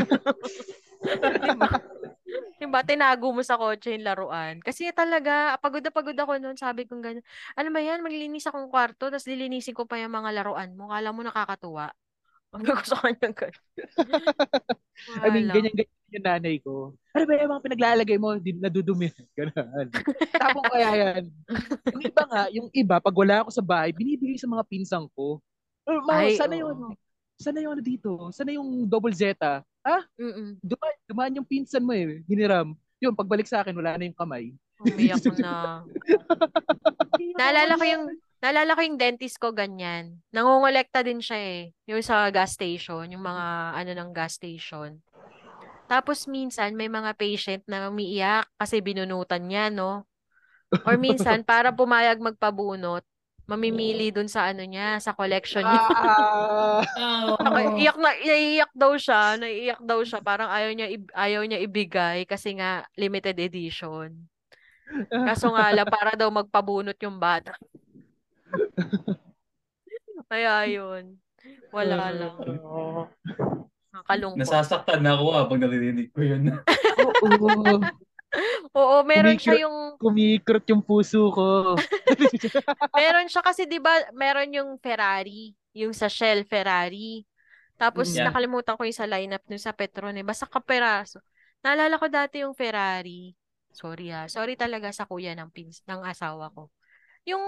Diba? Tinago mo sa kotse yung laruan. Kasi talaga, pagod ako noon. Sabi ko gano'n. Ano ba yan? Maglilinis akong kwarto, tapos lilinisin ko pa yung mga laruan mo. Kala mo nakakatuwa. Ang gusto ko niya gano'n. I mean, ganyan-ganyan yung nanay ko. Ano ba yung mga pinaglalagay mo? Nadudumi. Ganun. Tapos kaya yan. Yung iba, pag wala ako sa bahay, binibigay sa mga pinsang ko. Sana yung ano dito? Sana yung double zeta? Ha? Dumaan yung pinsan mo eh. Hiniram. Yun, pagbalik sa akin, wala na yung kamay. Umiyak na. Naalala ko yung dentist ko ganyan. Nangongolekta din siya eh. Yung sa gas station. Yung mga ano ng gas station. Tapos minsan may mga patient na umiiyak kasi binunutan niya, no? Or minsan para pumayag magpabunot, mamimili dun sa ano niya, sa collection niya. Naiiyak daw siya. Parang ayaw niya ibigay kasi nga limited edition. Kaso nga lang para daw magpabunot yung bata. Kaya yun. Wala lang. Kalungkot. Nasasaktan na ako habang narinig ko yun. Oo. Oo, meron siya yung... Kumikrot yung puso ko. Meron siya kasi diba, meron yung Ferrari, yung sa Shell Ferrari. Tapos nakalimutan ko yung sa lineup nung sa Petron eh. Basta kaperaso. Naalala ko dati yung Ferrari. Sorry talaga sa kuya ng asawa ko. Yung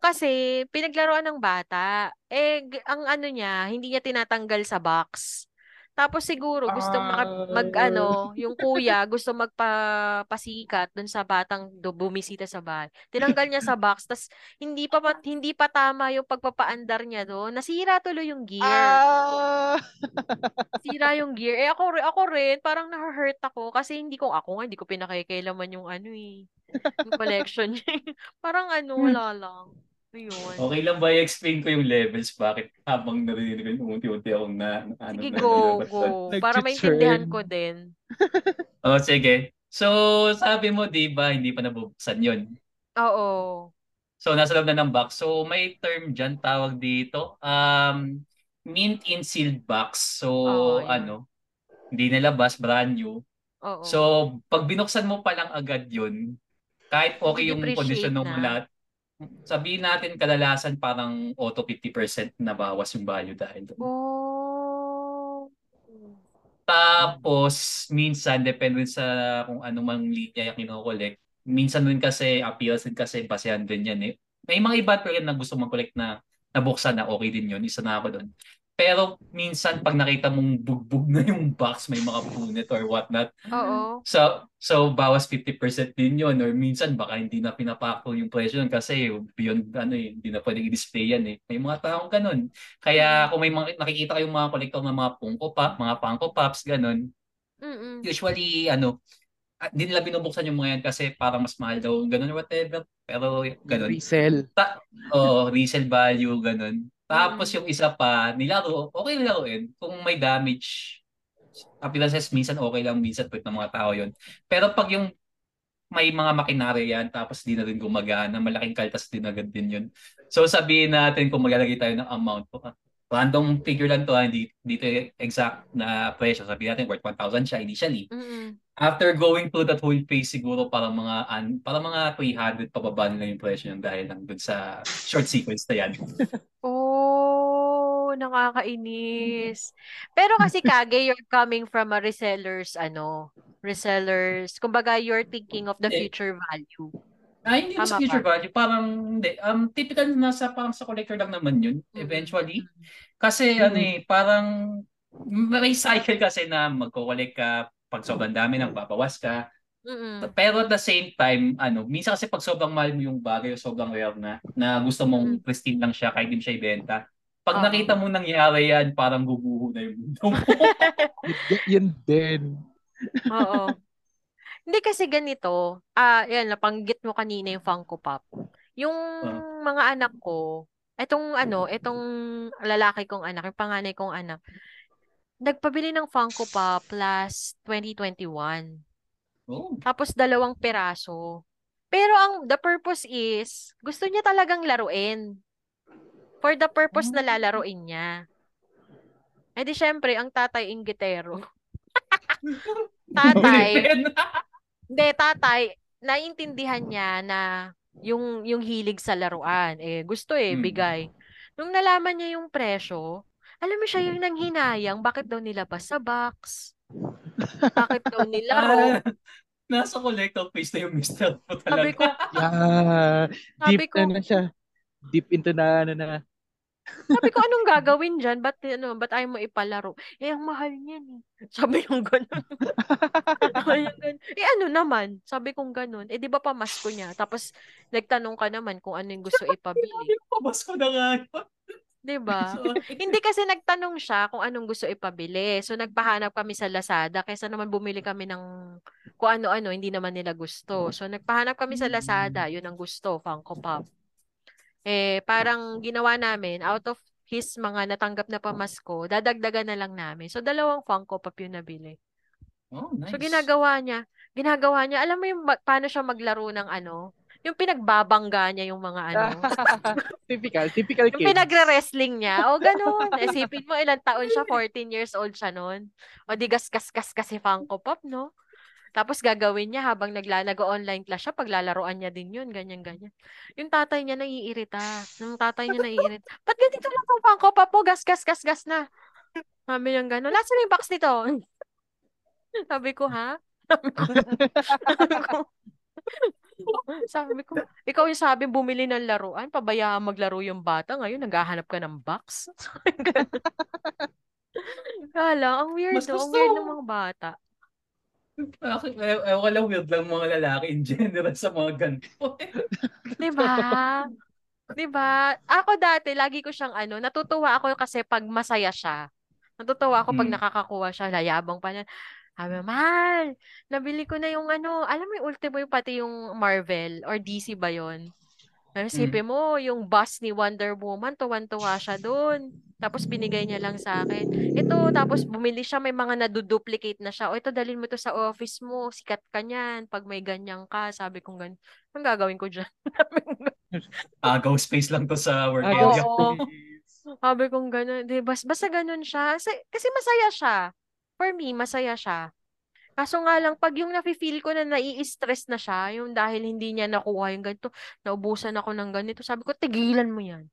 kasi pinaglaruan ng bata, eh ang ano niya, hindi niya tinatanggal sa box. Tapos siguro gustong mag yung kuya gusto magpasikat dun sa batang bumisita sa bahay. Tinanggal niya sa box, tas hindi pa tama yung pagpapaandar niya doon. Nasira tuloy yung gear. Sira yung gear. Eh ako rin parang na-hurt ako kasi hindi ko pinakikailaman yung yung collection niya. Parang wala lang. Yun. Okay lang ba i-explain ko yung levels? Bakit habang narinig ko yung unti-unti akong go. Para maintindihan ko din. Oh, sige. So, sabi mo, di ba, hindi pa nabubuksan yun? Oo. So, nasa loob na ng box. So, may term dyan, tawag dito. Mint in sealed box. So, hindi nalabas, brand new. Oo. So, pag binuksan mo palang agad yun, kahit okay yung condition ng lahat, sabihin natin kadalasan parang auto 50% na bawas yung value dahil doon. Oh. Tapos minsan depende sa kung anumang linya yung kino-collect. Minsan din kasi appeals din kasi basehan din yan eh. May mga iba pa rin na gusto mag-collect na nabuksan na okay din yun. Isa na ako doon. Pero minsan pag nakita mong bugbog na yung box, may mga punit or whatnot. Oo. So bawas 50% din yun. Or minsan baka hindi na pinapako yung presyo nun kasi beyond hindi na pwedeng i-display yan eh. May mga taong ganun. Kaya kung may mga, nakikita kayong mga collector ng mga Funko Pop, mga Funko Pops, ganun. Mm-mm. Usually, hindi nila binubuksan yung mga yan kasi parang mas mahal daw. Ganun whatever. Pero ganun. Resell. Resell value, ganun. Tapos yung isa pa, nilaro, okay nilaruin. Kung may damage, appearances minsan okay lang, minsan pwede ng mga tao yun. Pero pag yung may mga makinarya yan, tapos di na rin gumagana, malaking kaltas din agad din yun. So sabihin natin kung maglalagay tayo ng amount. Random figure lang to, hindi exact na presyo. Sabihin natin, worth 1,000 siya initially. Mm-hmm. After going through that whole phase, siguro para mga 300 pababa nila yung presyo yun dahil lang dun sa short sequence na yan. Nakakainis. Pero kasi Kage, you're coming from a resellers, kumbaga you're thinking of the future value. Hindi sa future value, parang hindi. Typical na parang sa collector lang naman yun, eventually. Kasi parang may cycle kasi na magko-collect ka, pag sobrang dami nang babawas ka. Mm-hmm. Pero at the same time, minsan kasi pag sobrang mahal mo yung bagay o sobrang rare na gusto mong pristine lang siya kahit hindi siya ibenta. Pag nakita mo nangyari yan, parang guguho na yung mundo mo. Yan din. Oo. Hindi kasi ganito. Yan, napanggit mo kanina yung Funko Pop. Yung mga anak ko, itong lalaki kong anak, yung panganay kong anak, nagpabili ng Funko Pop last 2021. Oh. Tapos 2 peraso. Pero the purpose is, gusto niya talagang laruin. For the purpose na lalaroin niya. Eh di syempre, ang tatay inggitero. Tatay, naiintindihan niya na yung hilig sa laruan. Eh, gusto bigay. Nung nalaman niya yung presyo, alam mo siya yung nanghinayang, bakit daw nilabas sa box? Bakit daw nilaro? Nasa collector phase na yung mister po talaga. Sabi ko, deep na siya. Deep into na. Sabi ko, anong gagawin dyan? Ba't ayaw mo ipalaro? Ang mahal niyan. Sabi kong ganun. Naman? Sabi kong ganun. Di ba pamasko niya? Tapos, nagtanong ka naman kung ano yung gusto ipabili. Pamasko na nga. Diba? Hindi kasi nagtanong siya kung anong gusto ipabili. So, nagpahanap kami sa Lazada kaysa naman bumili kami ng kung ano-ano, hindi naman nila gusto. So, nagpahanap kami sa Lazada. Yun ang gusto, Funko Pop. Parang ginawa namin, out of his mga natanggap na pamasko, dadagdagan na lang namin. So, 2 Funko Pop yung nabili. Oh, nice. So, ginagawa niya. Alam mo yung paano siya maglaro ng yung pinagbabangga niya yung mga typical kid. Yung pinagre-wrestling niya. O, ganun. Isipin mo, ilang taon siya, 14 years old siya noon. O, di gas-gas-gas kasi Funko Pop, no? Tapos gagawin niya habang nag-online class siya, paglalaroan niya din yun, ganyan-ganyan. Yung tatay niya naiirita. Ba't ganito lang kung Funko Pop po? Gas-gas-gas-gas na. Sabi niya gano'n. Lasa na yung box nito. Sabi ko, ha? Sabi ko, ikaw yung sabi bumili ng laruan, pabayaan maglaro yung bata, ngayon naghahanap ka ng box. Kala, ang weird do. Ang weird ng mga bata. Ewan ko lang, weird lang mga lalaki in general sa mga ganito. Diba? Diba? Ako dati, lagi ko siyang ano, natutuwa ako kasi pag masaya siya. Natutuwa ako pag nakakakuha siya, layabang pa niya. Sabi, mahal, nabili ko na yung ano, alam mo yung ultimo yung pati yung Marvel or DC ba yun? Nasipin mo, yung bus ni Wonder Woman, tuwan-tuwa siya doon. Tapos binigay niya lang sa akin. Ito, tapos bumili siya, may mga naduduplicate na siya. O ito, dalhin mo to sa office mo, sikat ka niyan. Pag may ganyan ka, sabi kong ganyan, anong gagawin ko dyan? Agaw space lang to sa work area. Sabi kong ganun, di, basta ganun siya. Kasi masaya siya. For me, masaya siya. Kaso nga lang, pag yung nafe-feel ko na nai-stress na siya, yung dahil hindi niya nakuha yung ganito, naubusan ako ng ganito, sabi ko, tigilan mo yan.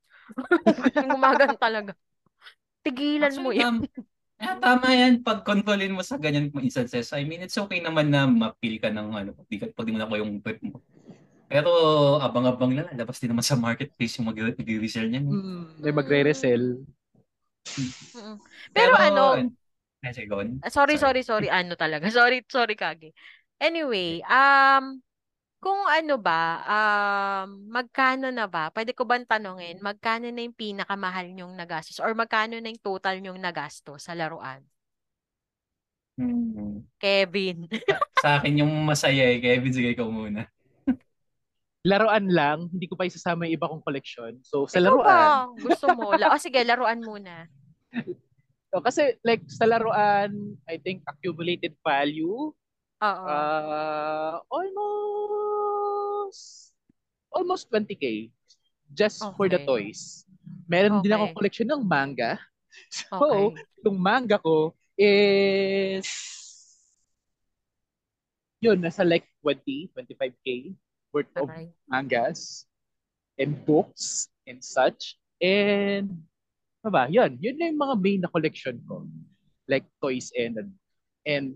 Gumagan talaga. Tigilan actually, mo yan. Tama yan. Pag kontrolin mo sa ganyan instances, I mean, it's okay naman na mapil ka ng ano, pag di mo na ko yung trip mo. Pero abang-abang lang, labas din naman sa marketplace yung mag-resell niya. May magre-resell. Pero ano, Sorry. Ano talaga. Sorry, Kage. Anyway, kung ano ba, magkano na ba? Pwede ko bang tanongin, magkano na yung pinakamahal nyong nagastos? Or magkano na yung total nyong nagastos sa laruan? Kevin. Sa akin yung masaya eh. Kevin, sige ko muna. Laruan lang. Hindi ko pa isasama yung iba kong collection. So, sa laruan. Ba? Gusto mo. Sige, laruan muna. So, kasi like sa laruan, I think accumulated value almost 20k just for the toys. Meron din ako collection ng manga. So, yung manga ko is yun, nasa like 25k worth of mangas and books and such. And yun na yung mga main na collection ko. Like toys and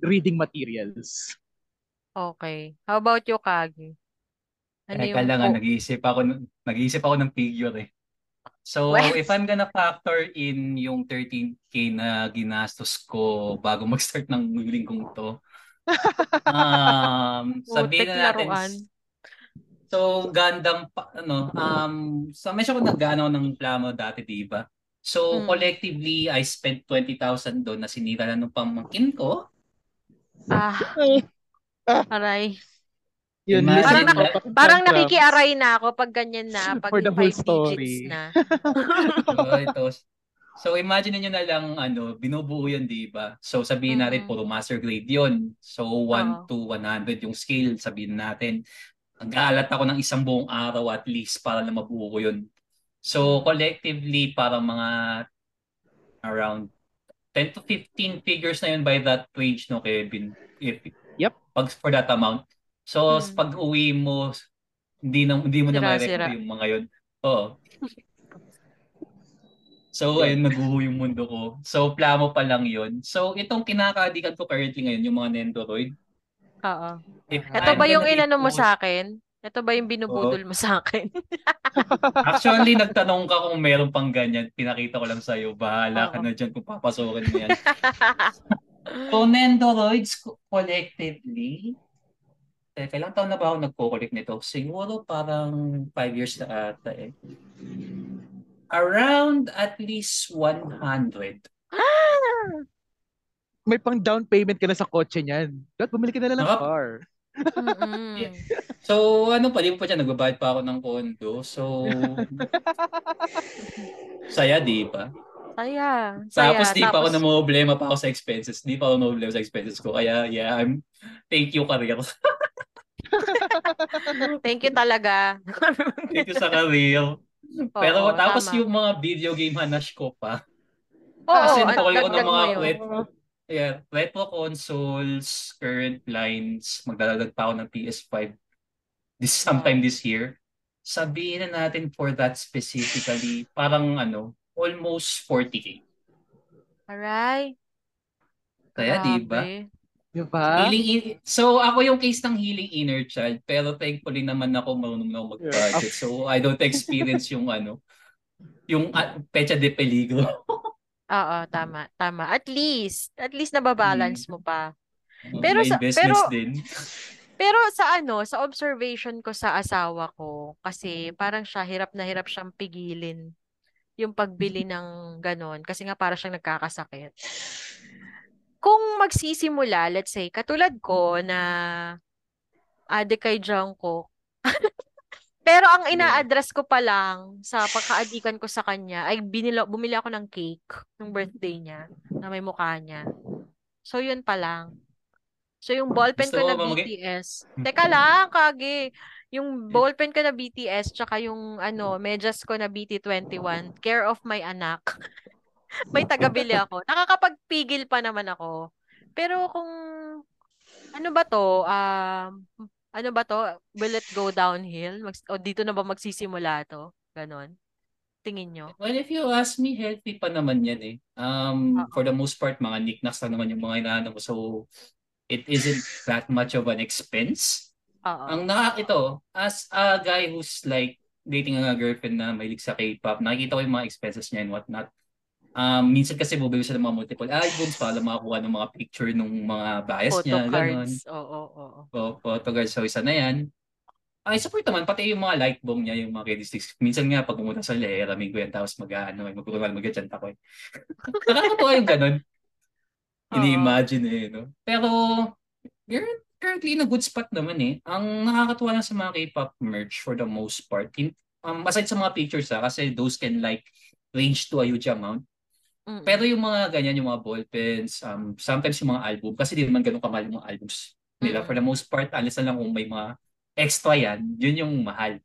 reading materials. Okay. How about you, Kage? Nag-iisip ako ng figure eh. So, if I'm gonna factor in yung 13k na ginastos ko bago mag-start ng muling kong to, sabihin na natin... Laruan. So, gandang... So, medyo ko nag-ano ng plano dati, diba? So, collectively, I spent 20,000 doon na sinira na nung pamangkin ko. Aray. Yun, parang nakikiaray na ako pag ganyan na. Pag for the whole story. Na. So, imagine nyo na lang, binubuo yun, diba? So, sabihin natin, puro master grade yun. So, 1 to 100 yung scale, sabihin natin. Nag-aalat ako ng isang buong araw at least para na mabuo ko yun. So, collectively, parang mga around 10 to 15 figures na yun by that range, no, Kevin? Yep. Pag for that amount. So, pag uwi mo, hindi mo na ma-record yung mga yun. Oo. So, ayun, naguho yung mundo ko. So, plano pa lang yun. So, itong kinakadikan ko currently ngayon, yung mga Nendoroid. Oo. Ito ba yung inano mo sa akin? Ito ba yung binubudol mo sa akin? Actually, nagtanong ka kung meron pang ganyan. Pinakita ko lang sa'yo. Bahala ka na dyan kung papasokin mo yan. So, Nendoroids collectively, kailang taon na ba ako nagko-collect nito? Siguro parang 5 years na ata eh. Around at least 100. May pang down payment ka na sa kotse niyan. Dapat bumili ka na lang ng car. Yeah. So, di pa dyan, nagbabayad pa ako ng kondo. So, saya, di pa? Saya. Tapos, di pa ako problema pa ako sa expenses. Di pa ako problema sa expenses ko. Kaya, yeah, thank you, career. Thank you talaga. Thank you sa career. Pero, tapos tama. Yung mga video game hanash ko pa. Kasi nakukulit ko ng mga kwet. Yeah, retro consoles, current lines, magdadadag pa ako ng PS5 sometime this year. Sabihin na natin for that specifically, parang almost 40k. Alright. Kaya diba? So ako yung case ng healing inner child, pero thankfully naman ako marunong na mag-budget. So I don't experience yung pecha de peligro. Oo, tama, tama. At least nababalance mo pa. Pero sa pero sa ano, sa observation ko sa asawa ko kasi parang siya hirap na hirap siyang pigilin yung pagbili ng ganon kasi nga para siyang nagkakasakit. Kung magsisimula, let's say, katulad ko na adik kay Jungkook. Pero ang ina-address ko pa lang sa pagka-adikan ko sa kanya ay bumili ako ng cake ng birthday niya na may mukha niya. So, yun pa lang. So, yung ballpen ko na BTS. Teka lang, Kage. Yung ballpen ko na BTS tsaka yung ano, medyas ko na BT21. Care of my anak. May tagabili ako. Nakakapagpigil pa naman ako. Pero kung ano ba to? Ano ba to? Will it go downhill? O dito na ba magsisimula to? Ganon. Tingin nyo? Well, if you ask me, healthy pa naman yan eh. For the most part, mga knickknacks na naman yung mga inaano mo. So, it isn't that much of an expense. Ang nakakito, as a guy who's like dating a girlfriend na mahilig sa K-pop, nakikita ko yung mga expenses niya and whatnot. Minsan kasi bubili siya ng mga multiple albums para makakuha ng mga picture ng mga bias photo niya. Photocards. Oo. Photocards. So, isa na yan. Ay, support naman. Pati yung mga light bomb niya, yung mga candy sticks. Minsan nga, pag pumunta sa lehera, may kuya, tapos mag-adyanta ko eh. Nakakatuwa yung ganun. Ini-imagine eh, no? Pero, you're currently in a good spot naman eh. Ang nakakatuwa lang sa mga K-pop merch for the most part, aside sa mga pictures ha, kasi those can like range to a huge amount. Pero yung mga ganyan, yung mga ballpens, sometimes yung mga album, kasi di naman ganun kamahal yung mga albums nila. For the most part, alis na lang kung may mga extra yan, yun yung mahal.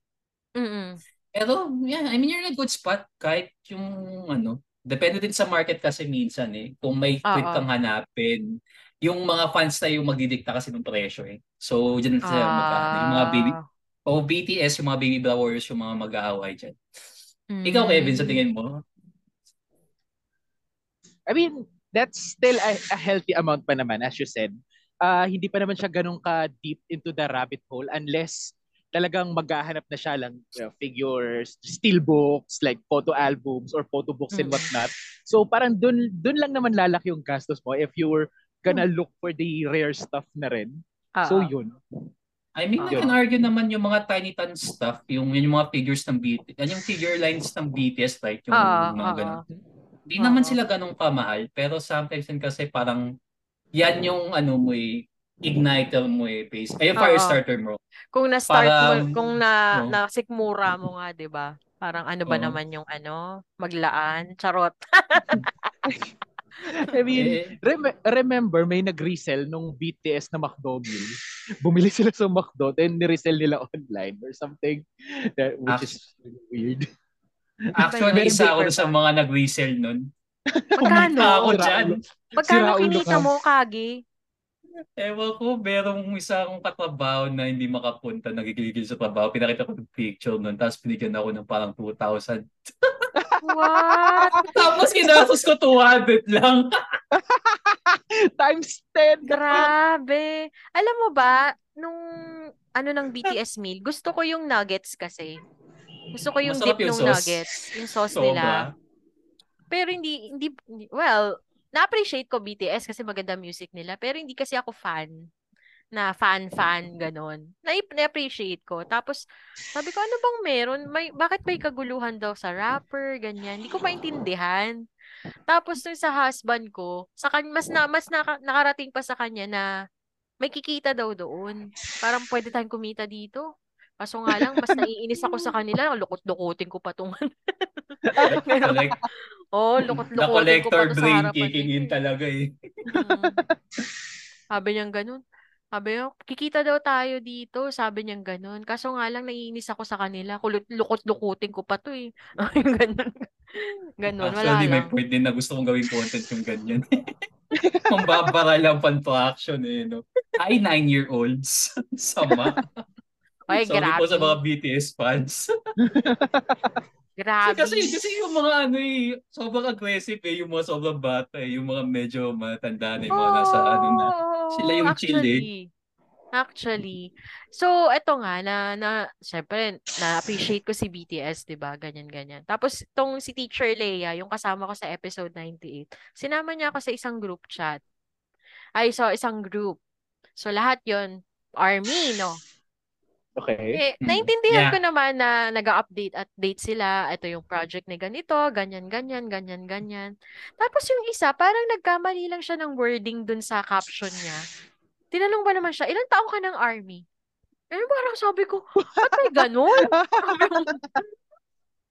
Pero, yeah, I mean, you're in a good spot kahit yung, ano, depende din sa market kasi minsan eh. Kung may tweet kang hanapin, yung mga fans na yung magdidikta kasi ng presyo eh. So, dyan na sila magkano. Yung mga baby, o BTS, yung mga baby bra warriors, yung mga mag-aaway dyan. Ikaw, Kevin, sa tingin mo? I mean, that's still a healthy amount pa naman, as you said. Hindi pa naman siya ganun ka-deep into the rabbit hole unless talagang maghahanap na siya lang, you know, figures, still books, like photo albums or photo books and whatnot. So parang dun lang naman lalaki yung gastos mo if you're gonna look for the rare stuff na rin. So yun. I mean, I can argue naman yung mga Tiny Tan stuff, yung mga figures ng BTS, yung figure lines ng BTS, right? Yung mga ganun. Di naman sila ganun kamahal, pero sometimes yun kasi parang yan yung ano mo eh, igniter mo eh, base. Ay, fire starter mo. Kung na-start parang, mo, kung nasikmura mo nga, di ba? Parang ano ba naman yung ano, maglaan, charot. I mean, remember may nag-resell nung BTS na McDo meal. Bumili sila sa McDo, then ni-resell nila online or something, which is weird. Actually, isa ako sa mga nag-resell nun. Magkano? Ako dyan. Magkano kinita mo, Kagi? Ewan ko, merong isa akong katrabaho na hindi makapunta, nagigigil sa trabaho. Pinakita ko yung picture nun, tapos binigyan ako ng parang 2,000. What? Tapos kinastos ko 200 lang. Times 10. Grabe. Alam mo ba, nung ano ng BTS meal, gusto ko yung nuggets kasi. Gusto ko yung masarap dip ng nuggets, yung sauce nila. Pero hindi well, na-appreciate ko BTS kasi maganda music nila, pero hindi kasi ako fan ganun. Na-appreciate ko. Tapos sabi ko, ano bang meron? Bakit may kaguluhan daw sa rapper, ganyan. Hindi ko maintindihan. Tapos nung sa husband ko, sa kanya mas nakarating pa sa kanya na may kikita daw doon. Parang pwede tayong kumita dito. Kaso nga lang, mas naiinis ako sa kanila. Lukot-lukotin ko pa itong... lukot-lukotin ko pa ito sa harapan. The collector brain kicking in talaga eh. Sabi niyang ganun. Sabi niya, kikita daw tayo dito. Sabi niyang ganun. Kaso nga lang, naiinis ako sa kanila. Lukot-lukotin ko pa ito eh. Ganun, wala lang. Actually, may point din na gusto kong gawing content yung ganyan. Mambabara lang pan-traction eh. No? Ay, 9-year-olds. Sama. Ay, sorry grabe po sa mga BTS fans. Grabe. Kasi yung mga ano eh, sobrang aggressive eh, yung mga sobrang bata eh, yung mga medyo matanda na yung mga nasa ano na. Sila yung actually, chill eh. Actually. So, eto nga, syempre, na-appreciate ko si BTS, diba? Ganyan-ganyan. Tapos, itong si Teacher Leia, yung kasama ko sa episode 98, sinama niya ako sa isang group chat. Ay, so, isang group. So, lahat yon Army, no? Okay. Eh, naintindihan ko naman na nag-update sila. Ito yung project ni ganito, ganyan-ganyan, ganyan-ganyan. Tapos yung isa, parang nagkamali lang siya ng wording dun sa caption niya. Tinanong ba naman siya, ilang taong ka ng army? Eh, parang sabi ko, ba't may ganun?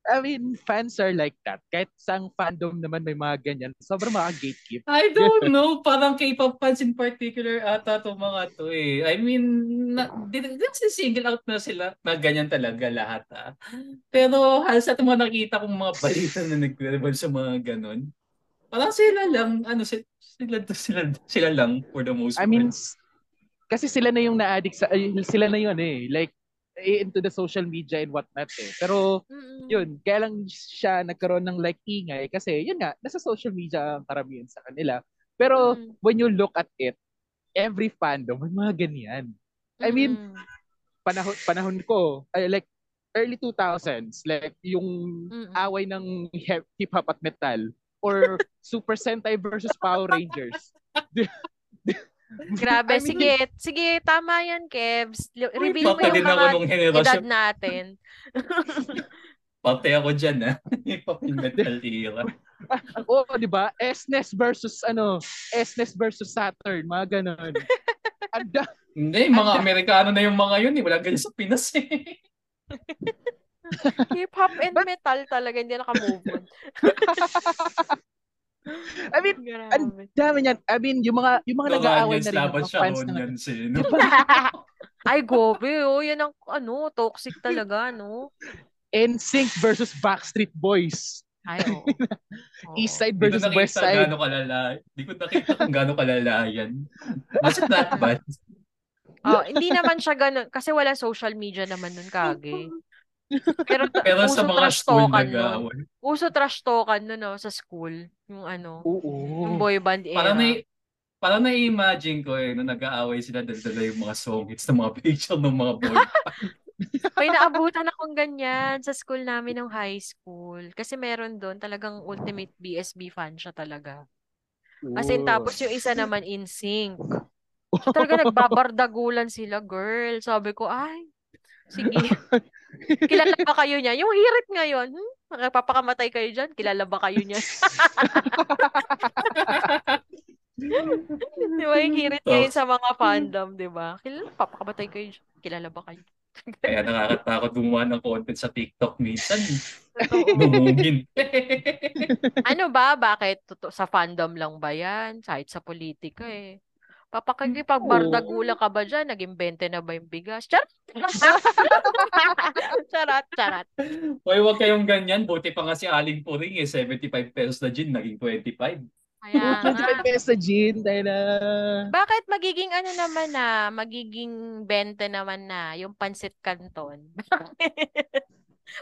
I mean, fans are like that. Kahit sang fandom naman may mga ganyan. Sobrang mga gatekeep. I don't know. Parang K-pop fans in particular ata itong mga to eh. I mean, single out na sila. Na ganyan talaga lahat ah. Pero halos natin mga nakita kong mga balita na naglalabas sa mga ganun. Parang sila lang. Ano, sila lang for the most part. I mean, kasi sila na yung na-addict sa... Sila na yun eh. Like, into the social media and whatnot eh. Pero, yun, kaya lang siya nagkaroon ng like ingay kasi, yun nga, nasa social media ang karamihan sa kanila. Pero, when you look at it, every fandom, may mga ganyan. I mean, panahon ko, like, early 2000s, like, yung away ng hip-hop at metal or Super Sentai versus Power Rangers. Grabe, I mean, sige, tama yan, Kevs. Reveal mo yung mga edad natin. Patay ako dyan, ha? Papinmetal era. Oo, di ba? SNES versus Saturn, mga ganun. Hindi, mga Amerikano na yung mga yun, eh. Wala ganyan sa Pinas, eh. Hip-hop and metal talaga, hindi nakamove on. I mean, ang dami niyan. I mean, yung mga nag-aaway na rin ng fans naman. Ay, gobe, oh. Yan ang, toxic talaga, no? NSYNC versus Backstreet Boys. Ay, oo. Eastside versus Westside. Hindi ko nakita kung gaano kalala yan. Was it that bad? Oh, hindi naman siya ganun. Kasi wala social media naman nun, Kage. Pero sa mga school nag-aaway. Uso trash talkan no, sa school. Yung yung boy band era. Parang na-imagine ko eh, nung nag-aaway sila, dala yung mga song hits ng mga picture ng mga boy band. May naabutan akong ganyan sa school namin ng high school. Kasi meron doon talagang ultimate BSB fan siya talaga. As in, tapos yung isa naman in sync. Talaga nagbabardagulan sila, girl. Sabi ko, ay, sige. Kilala ba kayo niya? Yung hirit ngayon, magpapakamatay kayo dyan? Kilala ba kayo niya? Diba yung hirit ngayon sa mga fandom, diba? Papakamatay kayo dyan? Kilala ba kayo? Kaya nakakatakot gumawa ng content sa TikTok minsan. Bumugin. Ano ba? Bakit? Sa fandom lang ba yan? Kahit sa politika eh. Pagbardagula ka ba dyan? Nag-imbente na ba yung bigas? Charat! Charat. Hoy, huwag kayong ganyan. Buti pa nga si Aling Puring eh. 75 pesos na gin, naging 25. Kaya 25 pesos na gin. Bakit magiging magiging 20 naman na yung pansit canton?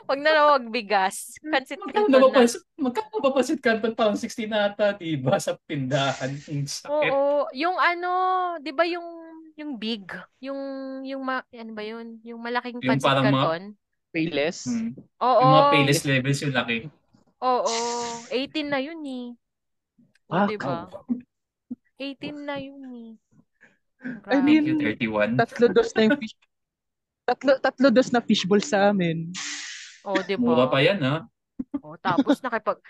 Huwag na lang, huwag bigas. Pansit canton na. Magkano ba pansit canton? Pound 60 na ata, diba? Sa pindahan. Oo. Yung diba yung big? Yung yung malaking pansit canton? Payless? Oo. Yung mga payless levels yung laki. Oo. 18 na yun eh. Ah, diba? 18 na yun eh. I mean, 31. Tatlo dos na fishball sa amin. Oh, di ba? Mura pa yan, ha? Oh, tapos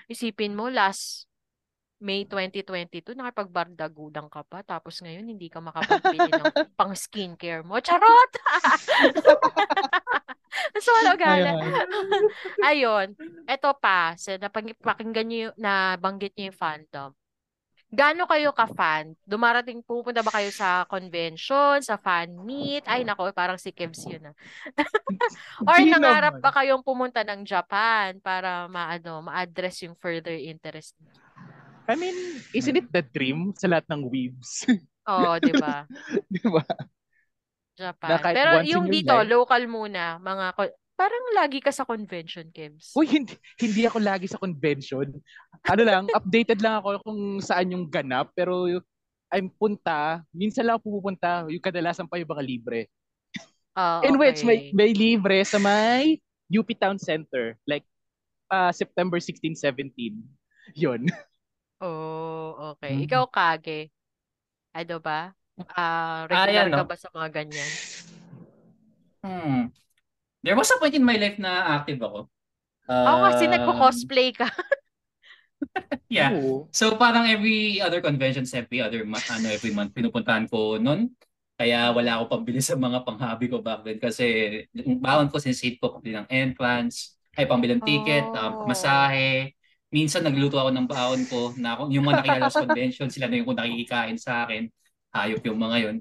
isipin mo, last May 2022, nakipagbardagulang ka pa, tapos ngayon, hindi ka makapagbili ng pang-skincare mo. Charot! So, Ayun. Eto pa, napakinggan nyo, nabanggit nyo yung fandom. Gaano kayo ka-fan? Pupunta ba kayo sa convention, sa fan meet? Ay, nako, parang si Kevs yun. Or nangarap ba kayong pumunta ng Japan para ma-address yung further interest niyo? I mean, isn't it the dream sa lahat ng weebs? Oo, diba? Diba? Japan. Pero yung dito, local muna, parang lagi ka sa convention, Kevs. Uy, hindi ako lagi sa convention. Updated lang ako kung saan yung ganap. Pero I'm punta, minsan lang ako pupunta, yung kadalasan pa yung mga libre. Okay. In which may libre sa may UP Town Center, like September 16, 17. Yun. Oh, okay. Mm-hmm. Ikaw, Kage. Ano ba? Regular ka ba sa mga ganyan? There was a point in my life na active ako. Kasi nagko-cosplay ka. Yeah. Ooh. So parang every other conventions, every month pinupuntahan ko noon. Kaya wala ako pambili sa mga panghabi ko back then kasi baon ko sinisave ko pambili ng entrance, pambili ng ticket, masahe. Minsan nagluto ako ng baon ko na ako, yung mga nakilala sa convention, sila na yung nakikikain sa akin. Hayop yung mga yun.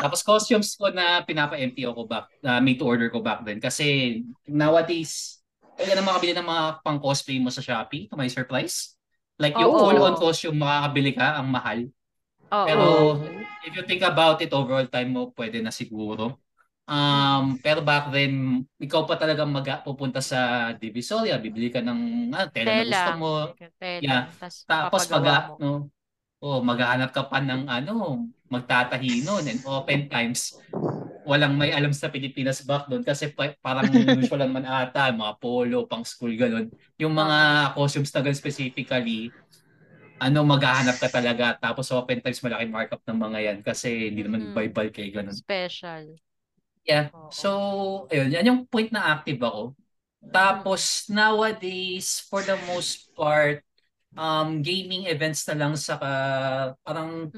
Tapos costumes ko na pinapa-MPO ko back, made to order ko back then. Kasi nowadays, kailan na makabili ng mga pang-cosplay mo sa Shopee to my surprise. Like yung full-on costume, makakabili ka, ang mahal. Pero if you think about it, overall time mo, pwede na siguro. Pero back then, ikaw pa talaga pupunta sa Divisoria, bibili ka ng tela na gusto mo. Tela. Yeah. Tapos maghahanap ka pa ng magtatahi nun and open times. Walang may alam sa Pilipinas back doon kasi parang usual man ata, mga polo, pang school, ganun. Yung mga costumes na ganun specifically, maghahanap ka talaga. Tapos open times, malaki markup ng mga yan kasi hindi naman buy kay ganun. Special. Yeah. So, ayun. Yan yung point na active ako. Tapos, nowadays, for the most part, gaming events na lang sa parang,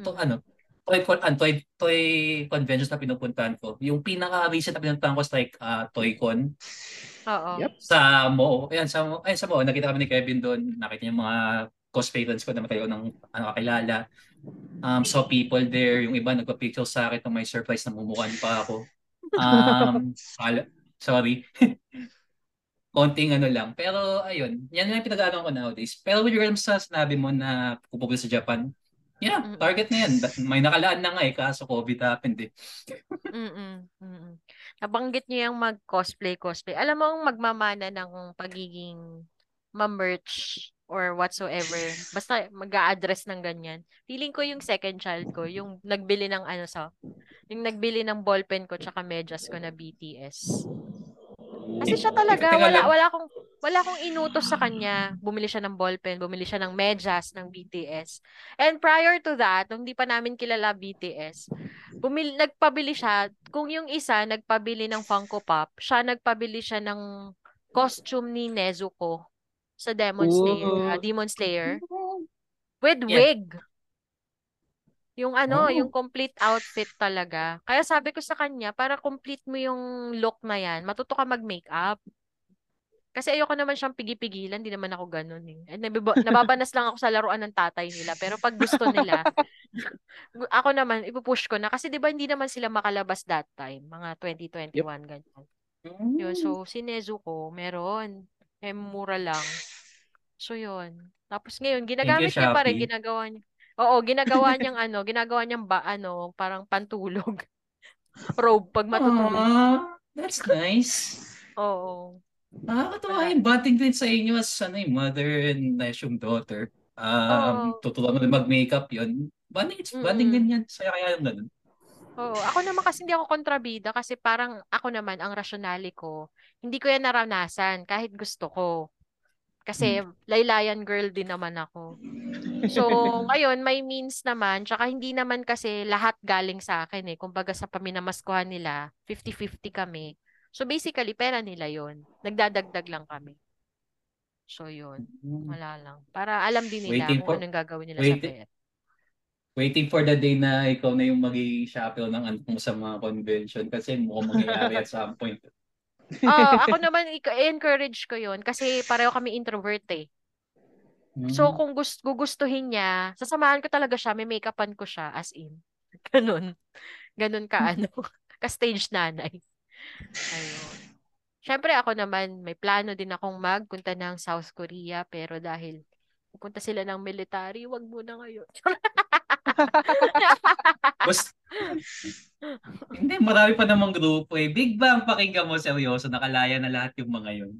toy conventions na pinupuntahan ko. Yung pinaka-recent na pinupuntahan ko is like Toycon. Oo. Yep. Sa Mo. Sa Mo. Nakita kami ni Kevin doon. Nakita niya yung mga cosplay friends ko na matayo ng kakilala. Saw people there. Yung iba nagpa-picture sa akin ng may surprise na mumukan pa ako. Sorry. Konting lang. Pero, ayun. Yan lang pinag-aaralan ko nowadays. Pero with regards sa sinabi mo na pupunta sa Japan, yeah, target na yan. May nakalaan na nga kaso COVID happened eh. Nabanggit niyo yung mag-cosplay. Alam mo, ang magmamana ng pagiging ma-merch or whatsoever. Basta mag-a-address ng ganyan. Feeling ko yung second child ko, yung nagbili ng ballpen ko tsaka medyas ko na BTS. Kasi siya talaga, wala akong inutos sa kanya. Bumili siya ng ballpen, bumili siya ng medyas ng BTS. And prior to that, nung di pa namin kilala BTS, nagpabili siya. Kung yung isa nagpabili ng Funko Pop, siya nagpabili siya ng costume ni Nezuko sa Demon Slayer with wig. Yung yung complete outfit talaga. Kaya sabi ko sa kanya, para complete mo yung look na yan, matuto ka mag-makeup. Kasi ayoko naman siyang pigi-pigilan, hindi naman ako ganun eh. Nababanas lang ako sa laruan ng tatay nila. Pero pag gusto nila, ako naman, ipupush ko na. Kasi diba hindi naman sila makalabas that time, mga 2021, ganyan. Yun, so si Nezuko, meron. Mura lang. So yun. Tapos ngayon, ginagamit niya pa rin, ginagawa niya. Oo, ginagawa niyang parang pantulog. Robe pag matutulog. That's nice. Oo. Nakakatawa yung bonding din sa inyo as mother and yung daughter. Tutulungan mo din mag-makeup yun. Bonding din yan. Saya kaya yun na dun. Oo, ako naman kasi hindi ako kontrabida kasi parang ako naman, ang rasyonali ko, hindi ko yan naranasan kahit gusto ko. Kasi laylayan girl din naman ako. So, ngayon, may means naman. Tsaka hindi naman kasi lahat galing sa akin eh. Kumbaga sa paminamaskuhan nila, 50-50 kami. So, basically, pera nila yon. Nagdadagdag lang kami. So, yun. Wala lang. Para alam din nila kung anong gagawin nila sa pera. Waiting for the day na ikaw na yung magiging chaperone ng anak mo sa mga convention kasi mukhang mangyayari at some point. Ako naman encourage ko yun kasi pareho kami introvert eh. So kung gugustuhin niya, sasamahan ko talaga siya, may make-upan ko siya as in. Ganun. Ganun ka ka-stage nanay. Ayun. Siyempre ako naman, may plano din akong magpunta ng South Korea pero dahil pupunta sila ng military, wag muna ngayon. Hindi, marami pa namang grupo eh. Big Bang, pakinggan mo seryoso, nakalaya na lahat yung mga yun.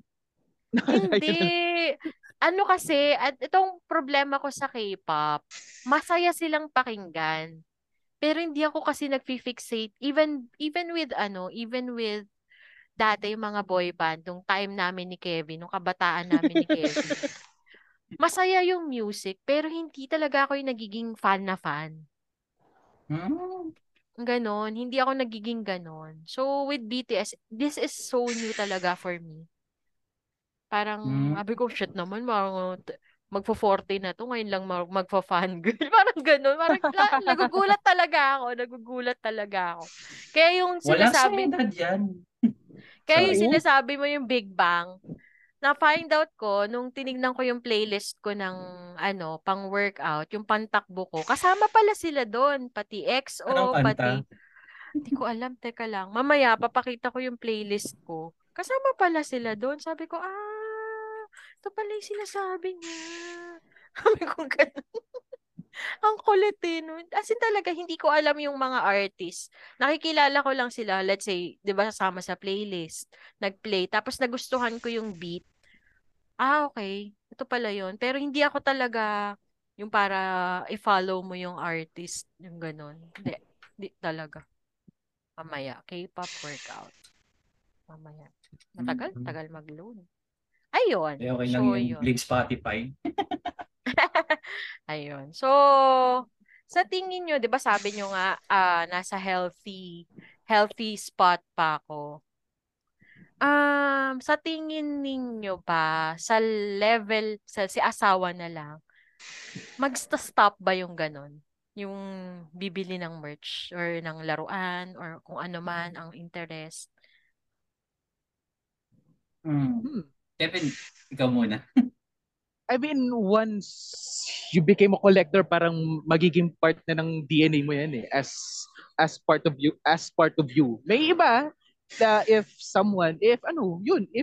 Hindi. ano kasi, at itong problema ko sa K-pop, masaya silang pakinggan. Pero hindi ako kasi nagfi-fixate even with dati yung mga boy band, nung time namin ni Kevin, nung kabataan namin ni Kevin. Masaya yung music, pero hindi talaga ako yung nagiging fan na fan. Ganon, hindi ako nagiging ganon. So with BTS, this is so new talaga for me. Parang, sabi ko, shit naman, magpo-40 na to, ngayon lang magpa-fangirl. Parang gano'n. Parang nagugulat talaga ako. Kaya yung sinasabi... Walang yan. Kaya yung sinasabi mo yung Big Bang, na-find out ko, nung tinignan ko yung playlist ko ng, pang-workout, yung pantakbo ko, kasama pala sila doon. Pati EXO, pati... Hindi ko alam, teka lang. Mamaya, papakita ko yung playlist ko. Kasama pala sila doon. Sabi ko, ito pala yung sinasabi niya. Kami kung gano'n. Ang kulit eh. No? As in talaga, hindi ko alam yung mga artist. Nakikilala ko lang sila. Let's say, di ba, sama sa playlist. Nag-play. Tapos nagustuhan ko yung beat. Okay. Ito pala yun. Pero hindi ako talaga yung para i-follow mo yung artist. Yung gano'n. Hindi talaga. Mamaya. K-pop workout. Mamaya. Matagal mag-load. Ayun. Okay lang so, yung link Spotify. Ayun. So, sa tingin nyo, di ba sabi nyo nga, nasa healthy spot pa ako. Sa tingin ninyo ba, sa level, si asawa na lang, mag-stop ba yung ganun? Yung bibili ng merch or ng laruan or kung ano man ang interest? Kevin, ikaw muna. I mean, once you became a collector, parang magiging part na ng DNA mo yan eh, as part of you. May iba na if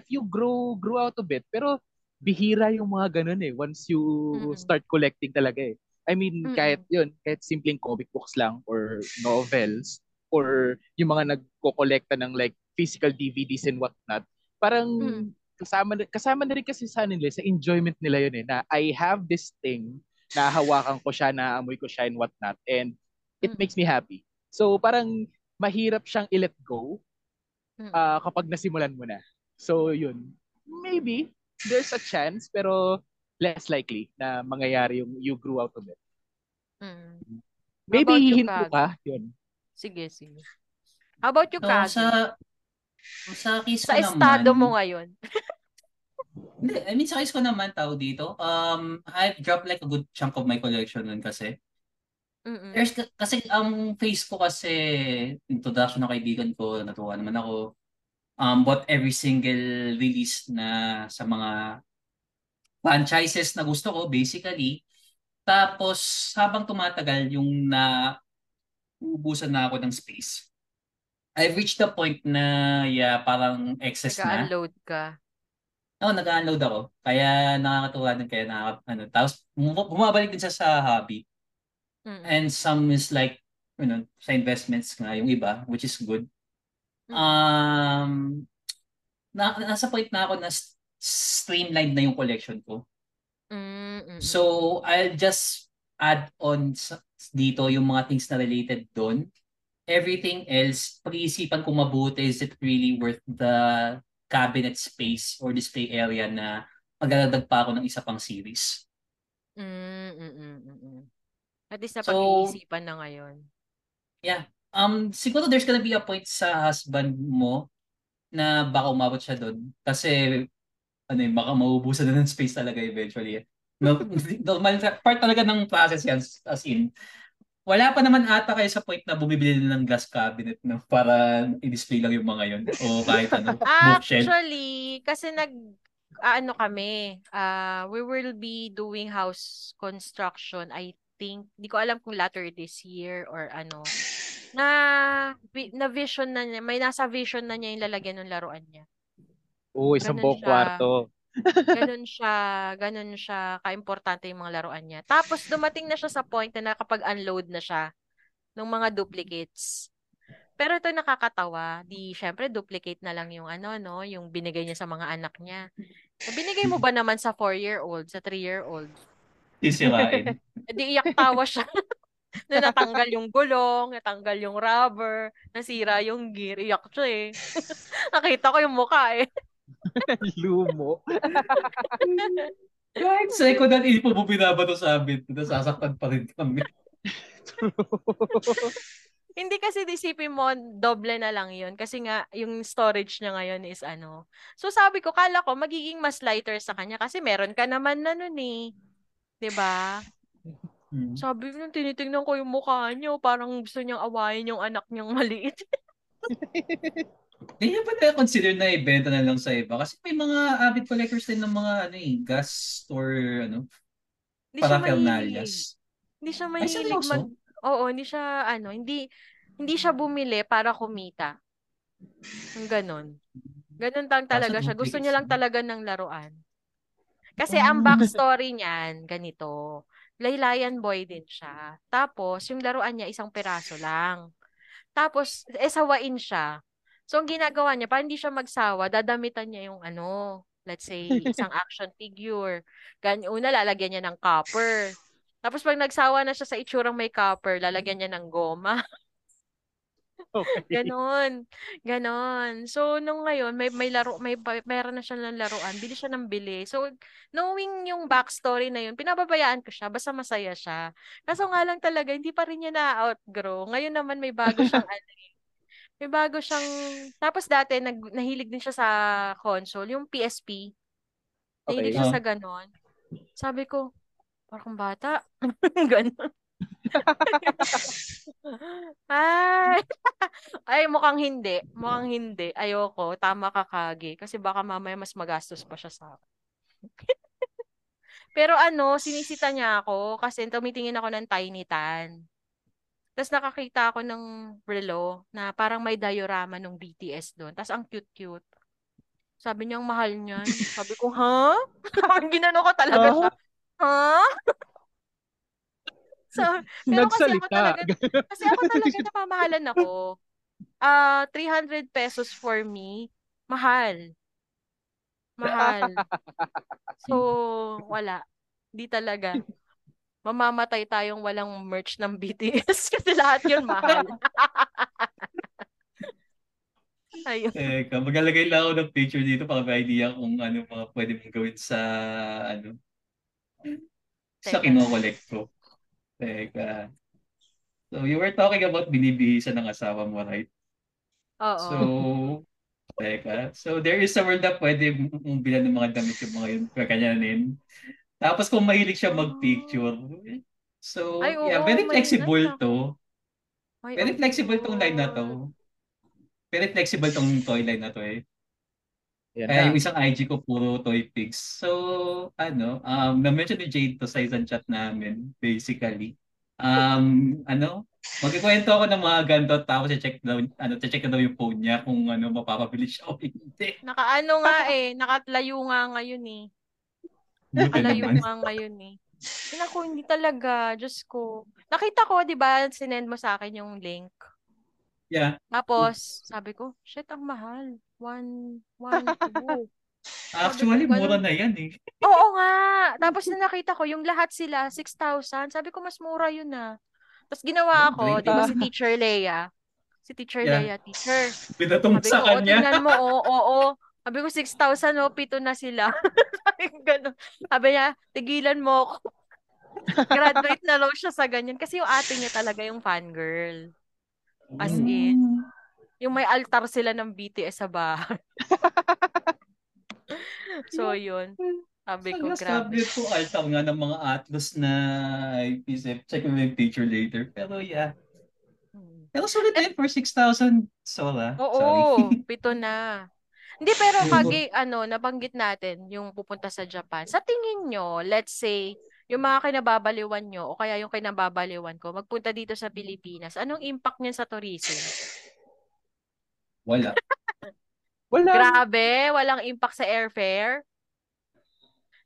you grow out of it, pero bihira yung mga ganun eh once you start collecting talaga eh. I mean, kahit simpleng comic books lang or novels or yung mga nagko-collecta ng like physical DVDs and whatnot, parang kasama na rin kasi sa nila, sa enjoyment nila yun eh, na I have this thing, nahawakan ko siya, naamoy ko siya and whatnot, and it makes me happy. So parang mahirap siyang i-let go kapag nasimulan mo na. So yun, maybe there's a chance pero less likely na mangyayari yung you grew out of it. Maybe hinto ka, yun. Sige. How about you, Kage? Sa estado naman, mo ngayon. I mean, sa case ko naman, tao dito, I've dropped like a good chunk of my collection nun kasi. Kasi ang face ko kasi, introduction ng kaibigan ko, natuwa naman ako, bought every single release na sa mga franchises na gusto ko, basically. Tapos, habang tumatagal yung naubusan na ako ng space, I've reached the point na parang excess na. Nag-unload ka? Oo, nag-unload ako. Kaya nakakatuwa din kaya Tapos bumabalik din siya sa hobby. And some is like, sa investments nga yung iba, which is good. Nasa point na ako na streamlined na yung collection ko. So, I'll just add on dito yung mga things na related doon. Everything else, pag-iisipan kung mabuti, is it really worth the cabinet space or display area na magdadagdag pa ako ng isa pang series? At least na pag-iisipan na ngayon. Yeah. Siguro there's gonna be a point sa husband mo na baka umabot siya doon. Kasi, baka maubusan na ng space talaga eventually. Normal, part talaga ng process yan, as in. Wala pa naman ata kayo sa point na bumibili na ng glass cabinet no? Para i-display lang yung mga yun o kahit bookshelf. Actually, kasi we will be doing house construction, I think. Di ko alam kung later this year or na vision na niya. May nasa vision na niya yung lalagyan ng laruan niya. Isang buong kwarto. Ganun siya ka-importante yung mga laruan niya. Tapos dumating na siya sa point na nakapag-unload na siya ng mga duplicates. Pero ito nakakatawa, syempre duplicate na lang yung yung binigay niya sa mga anak niya. Binigay mo ba naman sa 4-year-old, sa 3-year-old? Sisirain. Hindi iyak tawa siya. Na natanggal yung gulong, natanggal yung rubber, nasira yung gear, iyak siya eh. Nakita ko yung mukha eh. Lumo. Kahit second hand ipo mo binabato sa amin, nasasaktan pa rin kami. Hindi kasi disipin mo, doble na lang yun. Kasi nga, yung storage niya ngayon is ano. So sabi ko, kala ko, magiging mas lighter sa kanya kasi meron ka naman na nun eh. Diba? Hmm. Sabi ko, tinitingnan ko yung mukha niyo, parang gusto niyang awayin yung anak niyang maliit. Hindi niya ba na-consider na ibenta na lang sa iba? Kasi may mga avid collectors din ng mga ano eh, gas or ano, paraphernalias. Hindi siya mahilig mag... Oo, hindi siya ano, hindi siya bumili para kumita. Ang ganon. Ganon lang talaga siya. Gusto niya lang talaga ng laruan. Kasi ang backstory niyan, ganito. Laylayan boy din siya. Tapos, yung laruan niya, isang peraso lang. Tapos, sawain siya. So, ang ginagawa niya, para hindi siya magsawa, dadamitan niya yung ano, let's say, isang action figure. Una, lalagyan niya ng copper. Tapos pag nagsawa na siya sa itsurang may copper, lalagyan niya ng goma. Okay. Ganon. Ganon. So, nung ngayon, mayroon na siya ng laruan. Bili siya ng bili. So, knowing yung backstory na yun, pinababayaan ko siya. Basta masaya siya. Kaso nga lang talaga, hindi pa rin niya na-outgrow. Ngayon naman, may bago siyang may bago siyang... Tapos dati, nahilig din siya sa console. Yung PSP. Nahilig siya sa ganon. Sabi ko, parang bata. Ganon. Ay, mukhang hindi. Mukhang hindi. Ayoko. Tama ka, Kage. Kasi baka mamaya mas magastos pa siya sa akin. Pero ano, sinisita niya ako kasi tumitingin ako ng Tiny Tan. Tapos nakakita ako ng relo na parang may diorama ng BTS doon. Tapos ang cute-cute. Sabi niya, ang mahal niyan. Sabi ko, ha? Ang ginano ko talaga siya. Ha? So, pero kasi ako talaga napamahalan ako. 300 pesos for me. Mahal. Mahal. So, wala. Di talaga. Mamamatay tayong walang merch ng BTS kasi lahat yun mahal. Ayun. Teka, maglalagay lang ako ng picture dito para may idea kung ano mga pwede mong gawin sa ano. Sa kinokolekt ko. Teka. So, you were talking about binibihisan ng asawa mo, right? Oo. So, teka. So, there is a world na pwede mong bilan ng mga damit yung mga yun. Kakanyanin. Tapos, kung mahilig siya mag-picture. So, ay, oo, yeah, very flexible to. Ay, very flexible tong line na to. Very flexible tong toy line na to eh. Yan kaya na. Yung isang IG ko puro toy pics. So, ano, na-mention ni Jade to sa isang chat namin, basically. Ano, magkikwento ako ng mga ganito tapos i-check daw yung phone niya kung ano, mapapabili siya o hindi. Nakaano nga eh, nakatlayo nga ngayon eh. Nakalayo nga ngayon eh. Naku, hindi talaga, Diyos ko. Nakita ko, di ba, sinend mo sa akin yung link. Yeah. Tapos, sabi ko, shit, ang mahal. 1, 2. Actually, mura na yan eh. Oo nga. Tapos na nakita ko, yung lahat sila, 6,000. Sabi ko, mas mura yun ah. Tapos ginawa ako, di ba si Teacher Leia? Si Teacher Leia, teacher. Pinatong sa kanya. Tingnan mo, oo. Sabi ko, 6,000 o, 7 na sila. Sabi niya, tigilan mo ako. Graduate na low siya sa ganyan. Kasi yung ate niya talaga yung fangirl. As in. Yung may altar sila ng BTS sa bahay. So, yun. Sabi ko, grabe. Sabi ko, altar nga ng mga Atlas na IPCF. Check mo yung picture later. Pero, yeah. Pero, sulit na yun for 6,000 sola. Oo, 7 na. Hindi, pero Kage, ano, nabanggit natin yung pupunta sa Japan. Sa tingin nyo, let's say, yung mga kinababaliwan nyo o kaya yung kinababaliwan ko, magpunta dito sa Pilipinas, anong impact niyan sa tourism? Wala. Wala. Grabe, walang impact sa airfare.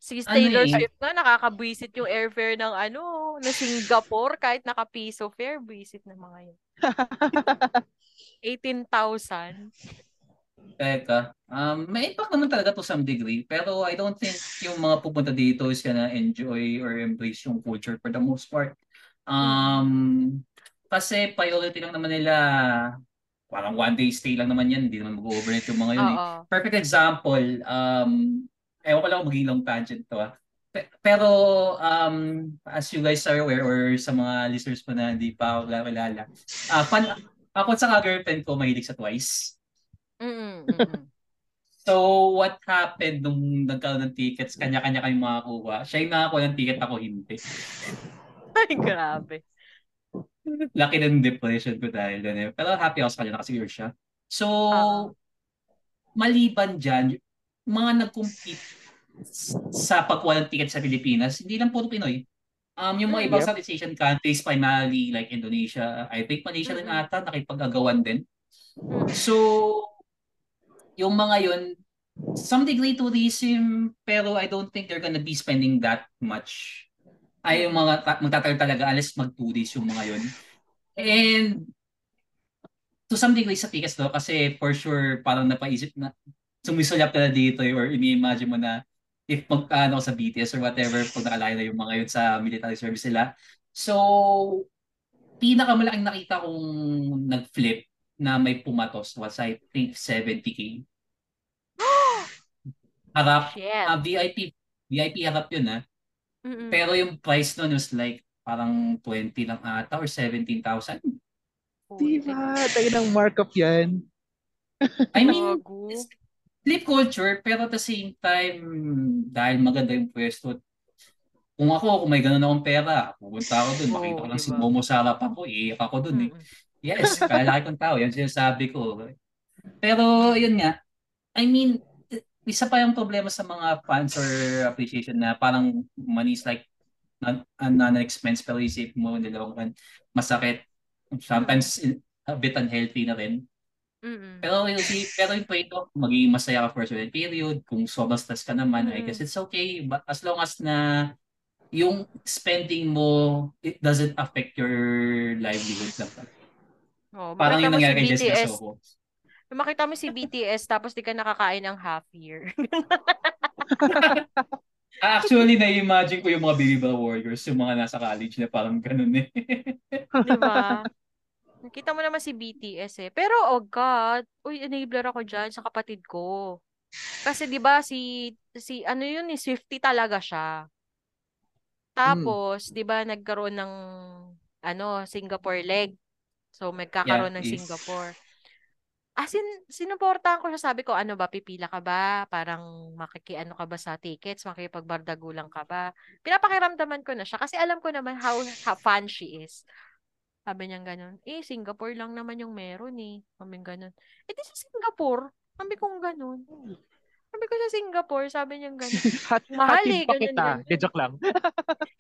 Si Taylor Swift na nakakabwisit yung airfare ng ano, na Singapore kahit naka-piso fare, buwisit na mga yun. 18,000. Teka, may impact naman talaga to some degree, pero I don't think yung mga pupunta dito is gonna enjoy or embrace yung culture for the most part. Kasi priority lang naman nila, parang one day stay lang naman yan, hindi naman mag-overnight yung mga yun. Eh. Perfect example, ewan ko lang kung magiging long tangent to ah. Pero as you guys are aware or sa mga listeners po na hindi pa kilala, ako at saka girlfriend ko mahilig sa Twice. Mm-hmm. So what happened nung nagkaroon ng tickets, kanya-kanya kayong makakuha. Siya yung nakakuha ng ticket, ako hindi. Ay, grabe. Laki ng depression ko dahil doon eh. Pero happy ako sa kanya, nakasecure siya. So maliban dyan, mga nag-compete sa pagkuha ng ticket sa Pilipinas, hindi lang puro Pinoy. Yung mga ibang Southeast Asian countries, primarily like Indonesia, I think Malaysia din ata, nakipag-agawan din. So yung mga yun, some degree tourism, pero I don't think they're gonna be spending that much. Ay, yung mga magtatagal talaga, unless mag-tourist yung mga yun. And to some degree sa tickets do, kasi for sure, parang napaisip na, sumisulap ka na dito, or ini-imagine mo na, if magkaano sa BTS or whatever, pag nakalaya na yung mga yun sa military service nila. So, pinakamalaking nakita kong nag-flip na may pumatos was I think 70k. Harap, VIP harap yun ha. Mm-mm. Pero yung price nun was like parang 20 lang ata or 17,000. Diba? Tayo ng markup yan. I mean, flip culture pero at the same time dahil maganda yung pwesto. Kung may ganun akong pera, pupunta ako dun, makita ko lang si Momo sa harap ako, iiyak ako dun eh. Yes, kalaki kong tao. Yan sinasabi ko. Pero, yun nga. I mean, isa pa yung problema sa mga fans or appreciation na parang money's like non-expense pero isip mo nilawang masakit. Sometimes a bit unhealthy na rin. Mm-hmm. Pero yung point ko, magiging masaya ka for a certain period. Kung sobrang stress ka naman, I guess it's okay. But as long as na yung spending mo, it doesn't affect your livelihood lang. Oh, parang yung nangyari kay BTS. Makita mo si BTS tapos di ka nakakain ng half year. Actually, na-imagine ko yung mga Baby Bell Warriors, yung mga nasa college na parang ganun eh. Diba? Nakita mo naman si BTS eh. Pero oh God, uy, enabler ako dyan sa kapatid ko. Kasi diba si ano yun, Swiftie talaga siya. Tapos, diba nagkaroon ng Singapore leg. So, magkakaroon ng Singapore. As in, sinuportahan ko siya. Sabi ko, ano ba, pipila ka ba? Parang makikiano ka ba sa tickets? Makikipagbardagulang ka ba? Pinapakiramdaman ko na siya. Kasi alam ko naman how fan she is. Sabi niya ganun, Singapore lang naman yung meron eh. Sabi ganun. Di sa Singapore. Sabi kong ganun. Sabi ko sa Singapore, sabi niya ganun. Mahal eh, ganun ganun. De-joke lang.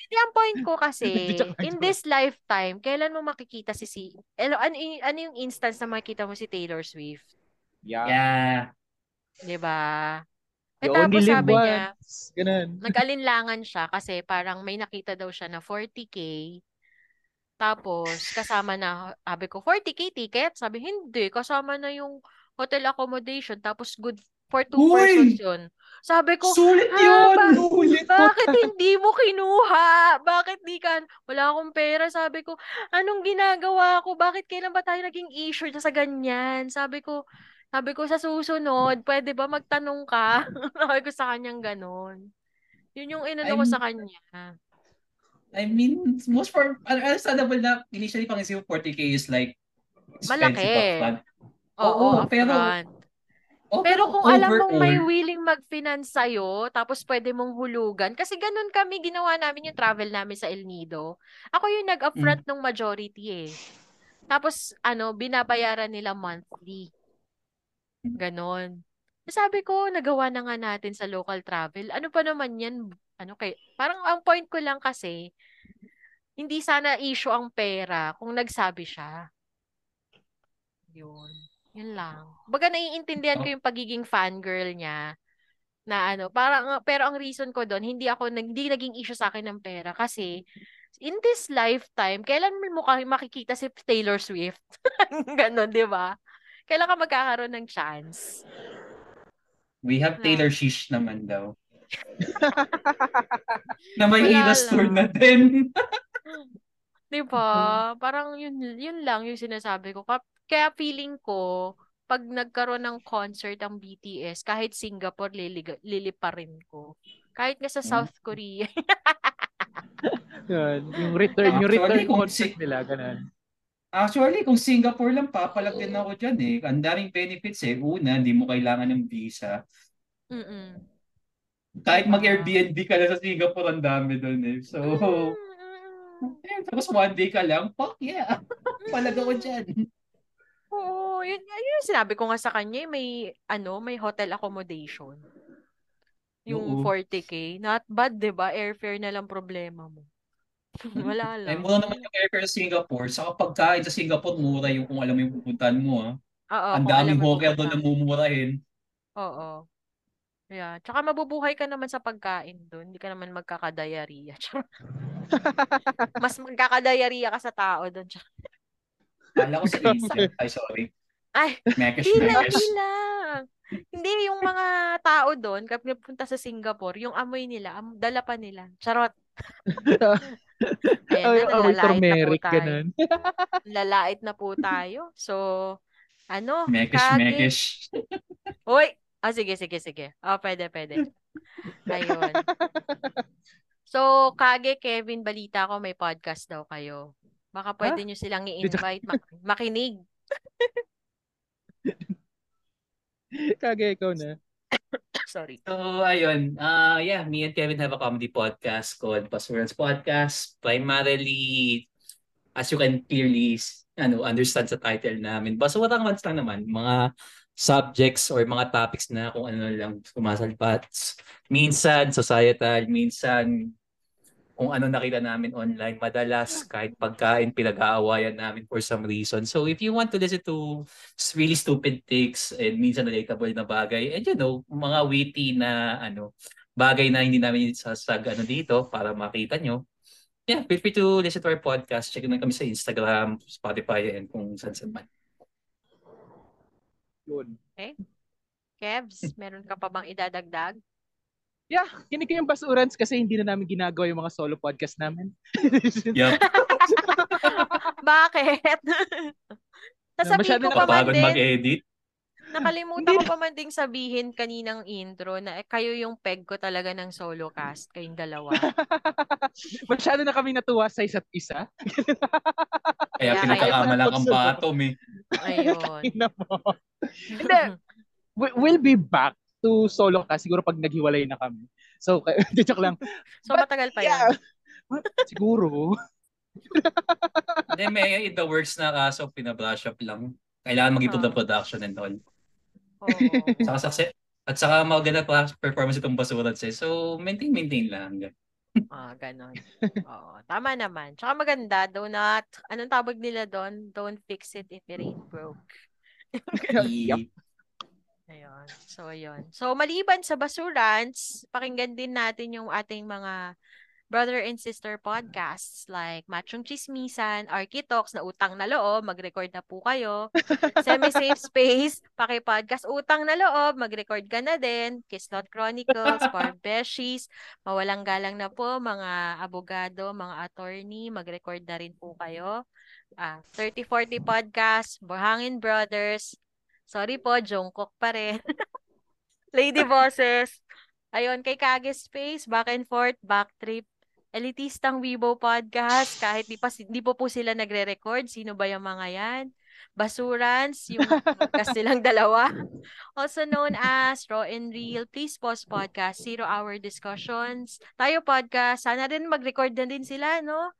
Yung point ko kasi, in this lifetime, kailan mo makikita ano yung instance na makikita mo si Taylor Swift? Yeah. Diba? You only live once. Ganun. Nag-alinlangan siya kasi parang may nakita daw siya na 40k. Tapos, kasama na, sabi ko, 40k ticket? Sabi, hindi. Kasama na yung hotel accommodation. Tapos, good for two persons yun. Sabi ko, sulit yun! Bakit hindi mo kinuha? Bakit di ka? Wala akong pera. Sabi ko, anong ginagawa ko? Bakit kailan ba tayo naging issue sa ganyan? Sabi ko sa susunod, pwede ba magtanong ka? Sabi ko sa kanyang ganun. Yun yung inano ko sa kanya. I mean, most for, understandable na initially pang isip 40k is like malaki. Oo, pero pero kung alam mong may willing mag-finance sa'yo, tapos pwede mong hulugan, kasi ganun kami, ginawa namin yung travel namin sa El Nido. Ako yung nag-upfront ng majority eh. Tapos, binabayaran nila monthly. Ganon. Sabi ko, nagawa na nga natin sa local travel. Ano pa naman yan? Parang ang point ko lang kasi, hindi sana issue ang pera kung nagsabi siya. Yun. Yun lang. Baga naiintindihan ko yung pagiging fangirl niya na parang, pero ang reason ko doon, hindi naging issue sa akin ng pera kasi in this lifetime, kailan mo makikita si Taylor Swift? Ganon, di ba? Kailan ka magkakaroon ng chance? We have Taylor Shish naman daw. Na may illustrator na din. Diba? Parang yun lang yung sinasabi ko. Kaya feeling ko, pag nagkaroon ng concert ang BTS, kahit Singapore, lilipa rin ko. Kahit nga sa South Korea. Yun, yung return concert nila, ganun. Actually, kung Singapore lang, papalag din ako dyan eh. Ang daming benefits eh. Una, hindi mo kailangan ng visa. Kahit mag-Airbnb ka lang sa Singapore, ang dami doon eh. So, tapos one day ka lang, fuck yeah, palag ako dyan. Oo, yun sinabi ko nga sa kanya, may hotel accommodation. Yung $40,000. Not bad, diba? Airfare na lang problema mo. Wala lang. Ay, mura naman yung airfare sa Singapore. Saka pagkain sa Singapore, mura yung kung alam mo yung pupuntahan mo, ha? Oo. Ang daming hotel doon na mumurahin. Oo. Yeah. Tsaka mabubuhay ka naman sa pagkain doon. Hindi ka naman magkakadayariya. Mas magkakadayariya ka sa tao doon. Kala ko sa Asia. Ay, sorry. Ay, hindi lang. Hindi, yung mga tao doon, kapag napunta sa Singapore, yung amoy nila, dala pa nila. Charot. Lalait na po tayo. So, Mekish. Uy! Sige. Pwede. Ayun. So, Kage, Kevin, balita ko may podcast daw kayo. Baka pwede nyo silang i-invite. Makinig. Kage, ikaw na. Sorry. So, ayun. Me and Kevin have a comedy podcast called BasuRants Podcast. Primarily, as you can clearly understand sa title namin, BasuRants lang naman. Mga subjects or mga topics na kung ano lang sumasalpat. Minsan, societal. Minsan, kung ano nakita namin online. Madalas, kahit pagkain, pinag-aawayan namin for some reason. So, if you want to listen to really stupid takes and minsan relatable na bagay, and mga witty na bagay na hindi namin sasag dito para makita nyo, yeah, feel free to listen to our podcast. Check na kami sa Instagram, Spotify, and kung saan man. Yun. Okay. Kevs, meron ka pa bang idadagdag? Yeah, kinig yung BasuRants kasi hindi na namin ginagawa yung mga solo podcast namin. Yeah. Bakit? Masyado ko pa man din, mag-edit. Nakalimutan ko pa man ding sabihin kaninang intro na kayo yung peg ko talaga ng solo cast, kayong dalawa. Masyado na kami natuwa sa isa't isa. Kaya pinagkakamalang ang batom eh. Ayun. Hindi, we'll be back to solo ka siguro pag naghiwalay na kami. So, joke lang. So, but, matagal pa yan. Yeah. Siguro. Hindi, may in the words na kaso pinabrush up lang. Kailangan mag-ipod ng production and all. Saka maganda performance itong BasuRants eh. So, maintain lang. Ganon. Oo, tama naman. Tsaka maganda, anong tawag nila doon? Don't fix it if it ain't broke. Yep. Ayun. So, ayun. So, maliban sa BasuRants, pakinggan din natin yung ating mga brother and sister podcasts like Machong Chismisan, Arky Talks na Utang na Loob, mag-record na po kayo. Semi-Safe Space, Pakipodcast Utang na Loob, mag-record ka na din. Kislot Chronicles, Barbeshies, Mawalang Galang na po, mga abogado, mga attorney, mag-record na rin po kayo. 3040 Podcast, Buhangin Brothers, sorry po, Jungkook pa rin. Lady Bosses. Ayun, kay Kage Space, Back and Forth, Backtrip, Elitistang Weibo Podcast, kahit di po sila nagre-record, sino ba yung mga yan? BasuRants, yung podcast nilang dalawa. Also known as Raw and Real, Please Pause Podcast, Zero Hour Discussions, Tayo Podcast, sana rin mag-record na din sila, no?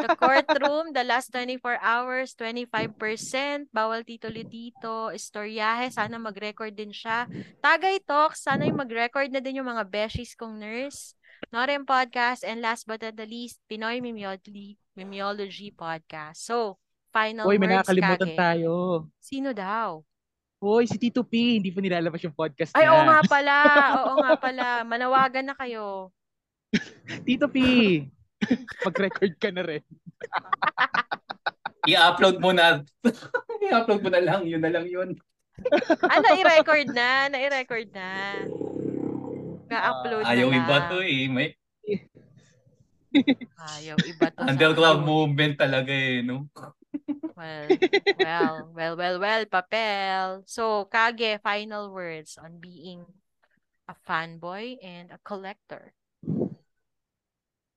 The Courtroom, The Last 24 Hours, 25%, Bawal Tito-Litito, Istoryahe, sana mag-record din siya. Tagay Talks, sana yung mag-record na din yung mga beshies kong nurse. Norem Podcast, and last but not the least, Pinoy Memeology Podcast. So, final words, Kage. Uy, may nakakalimutan tayo. Sino daw? Uy, si Tito P, hindi pa nilalabas yung podcast niya. Ay, oo nga pala. Manawagan na kayo. Tito P! Mag-record ka na rin. I-upload mo na lang. Yun na lang yun. Na-i-record na. Na-i-record na. Na-upload na. Ayaw iba to eh. May... Ayaw iba to. Underground movement talaga eh, no? Well, papel. So, Kage, final words on being a fanboy and a collector.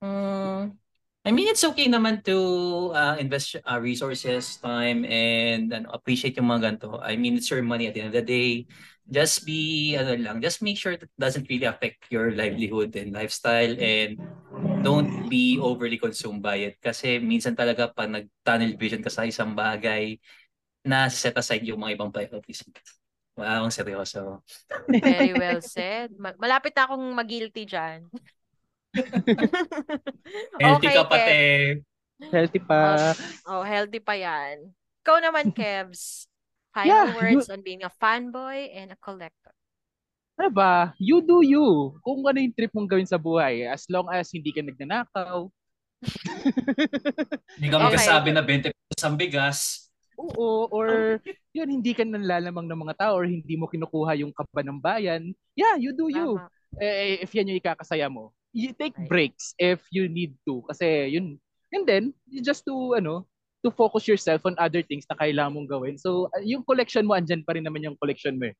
I mean, it's okay naman to invest resources, time, and appreciate yung mga ganito. I mean, it's your money at the end of the day. Just be, just make sure that it doesn't really affect your livelihood and lifestyle, and don't be overly consumed by it. Kasi minsan talaga pag nag-tunnel vision ka sa isang bagay, na-set aside yung mga ibang priorities. Wow, ang seryoso. Very well said. Malapit na akong mag-guilty dyan. Healthy okay, ka pati. Healthy pa. Oh, healthy pa yan. Ikaw naman, Kevs. Final words on being a fanboy and a collector. Ano ba? You do you. Kung ano yung trip mong gawin sa buhay. As long as hindi ka nagnanakaw. Hindi ka magkasabi na 20 pesos ang bigas. Oo, or yun, hindi ka nanlalamang ng mga tao or hindi mo kinukuha yung kaba ng bayan. Yeah, you do you. If yan yung ikakasaya mo. You take breaks if you need to. Kasi yun, and then, just to focus yourself on other things na kailangan mong gawin. So, yung collection mo, andyan pa rin naman yung collection mo eh.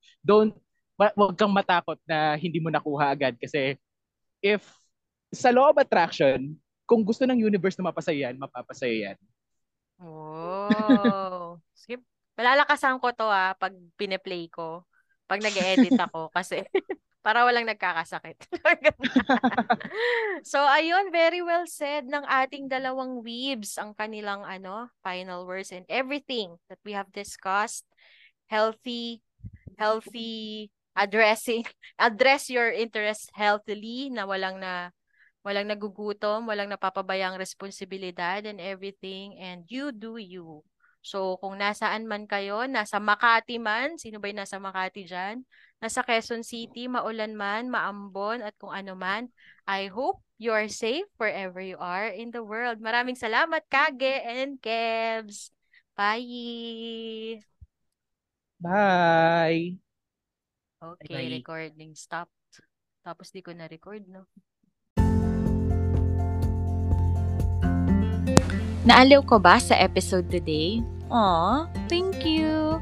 Huwag kang matakot na hindi mo nakuha agad. Kasi, if sa law of attraction, kung gusto ng universe na mapasaya yan, mapapasaya yan. Oh. Sige, malalakasan ko to pag pine-play ko. Pag nag-edit ako kasi para walang nagkakasakit. So ayun, very well said ng ating dalawang weebs ang kanilang final words and everything that we have discussed. Healthy addressing. Address your interests healthily na walang nagugutom, walang napapabayang responsibilidad and everything, and you do you. So, kung nasaan man kayo, nasa Makati man, sino ba yung nasa Makati dyan? Nasa Quezon City, maulan man, maambon, at kung ano man, I hope you are safe wherever you are in the world. Maraming salamat, Kage and Kevs. Bye! Bye! Okay, bye. Recording stopped. Tapos di ko na-record, no? Naaliw ko ba sa episode today? Aww, thank you!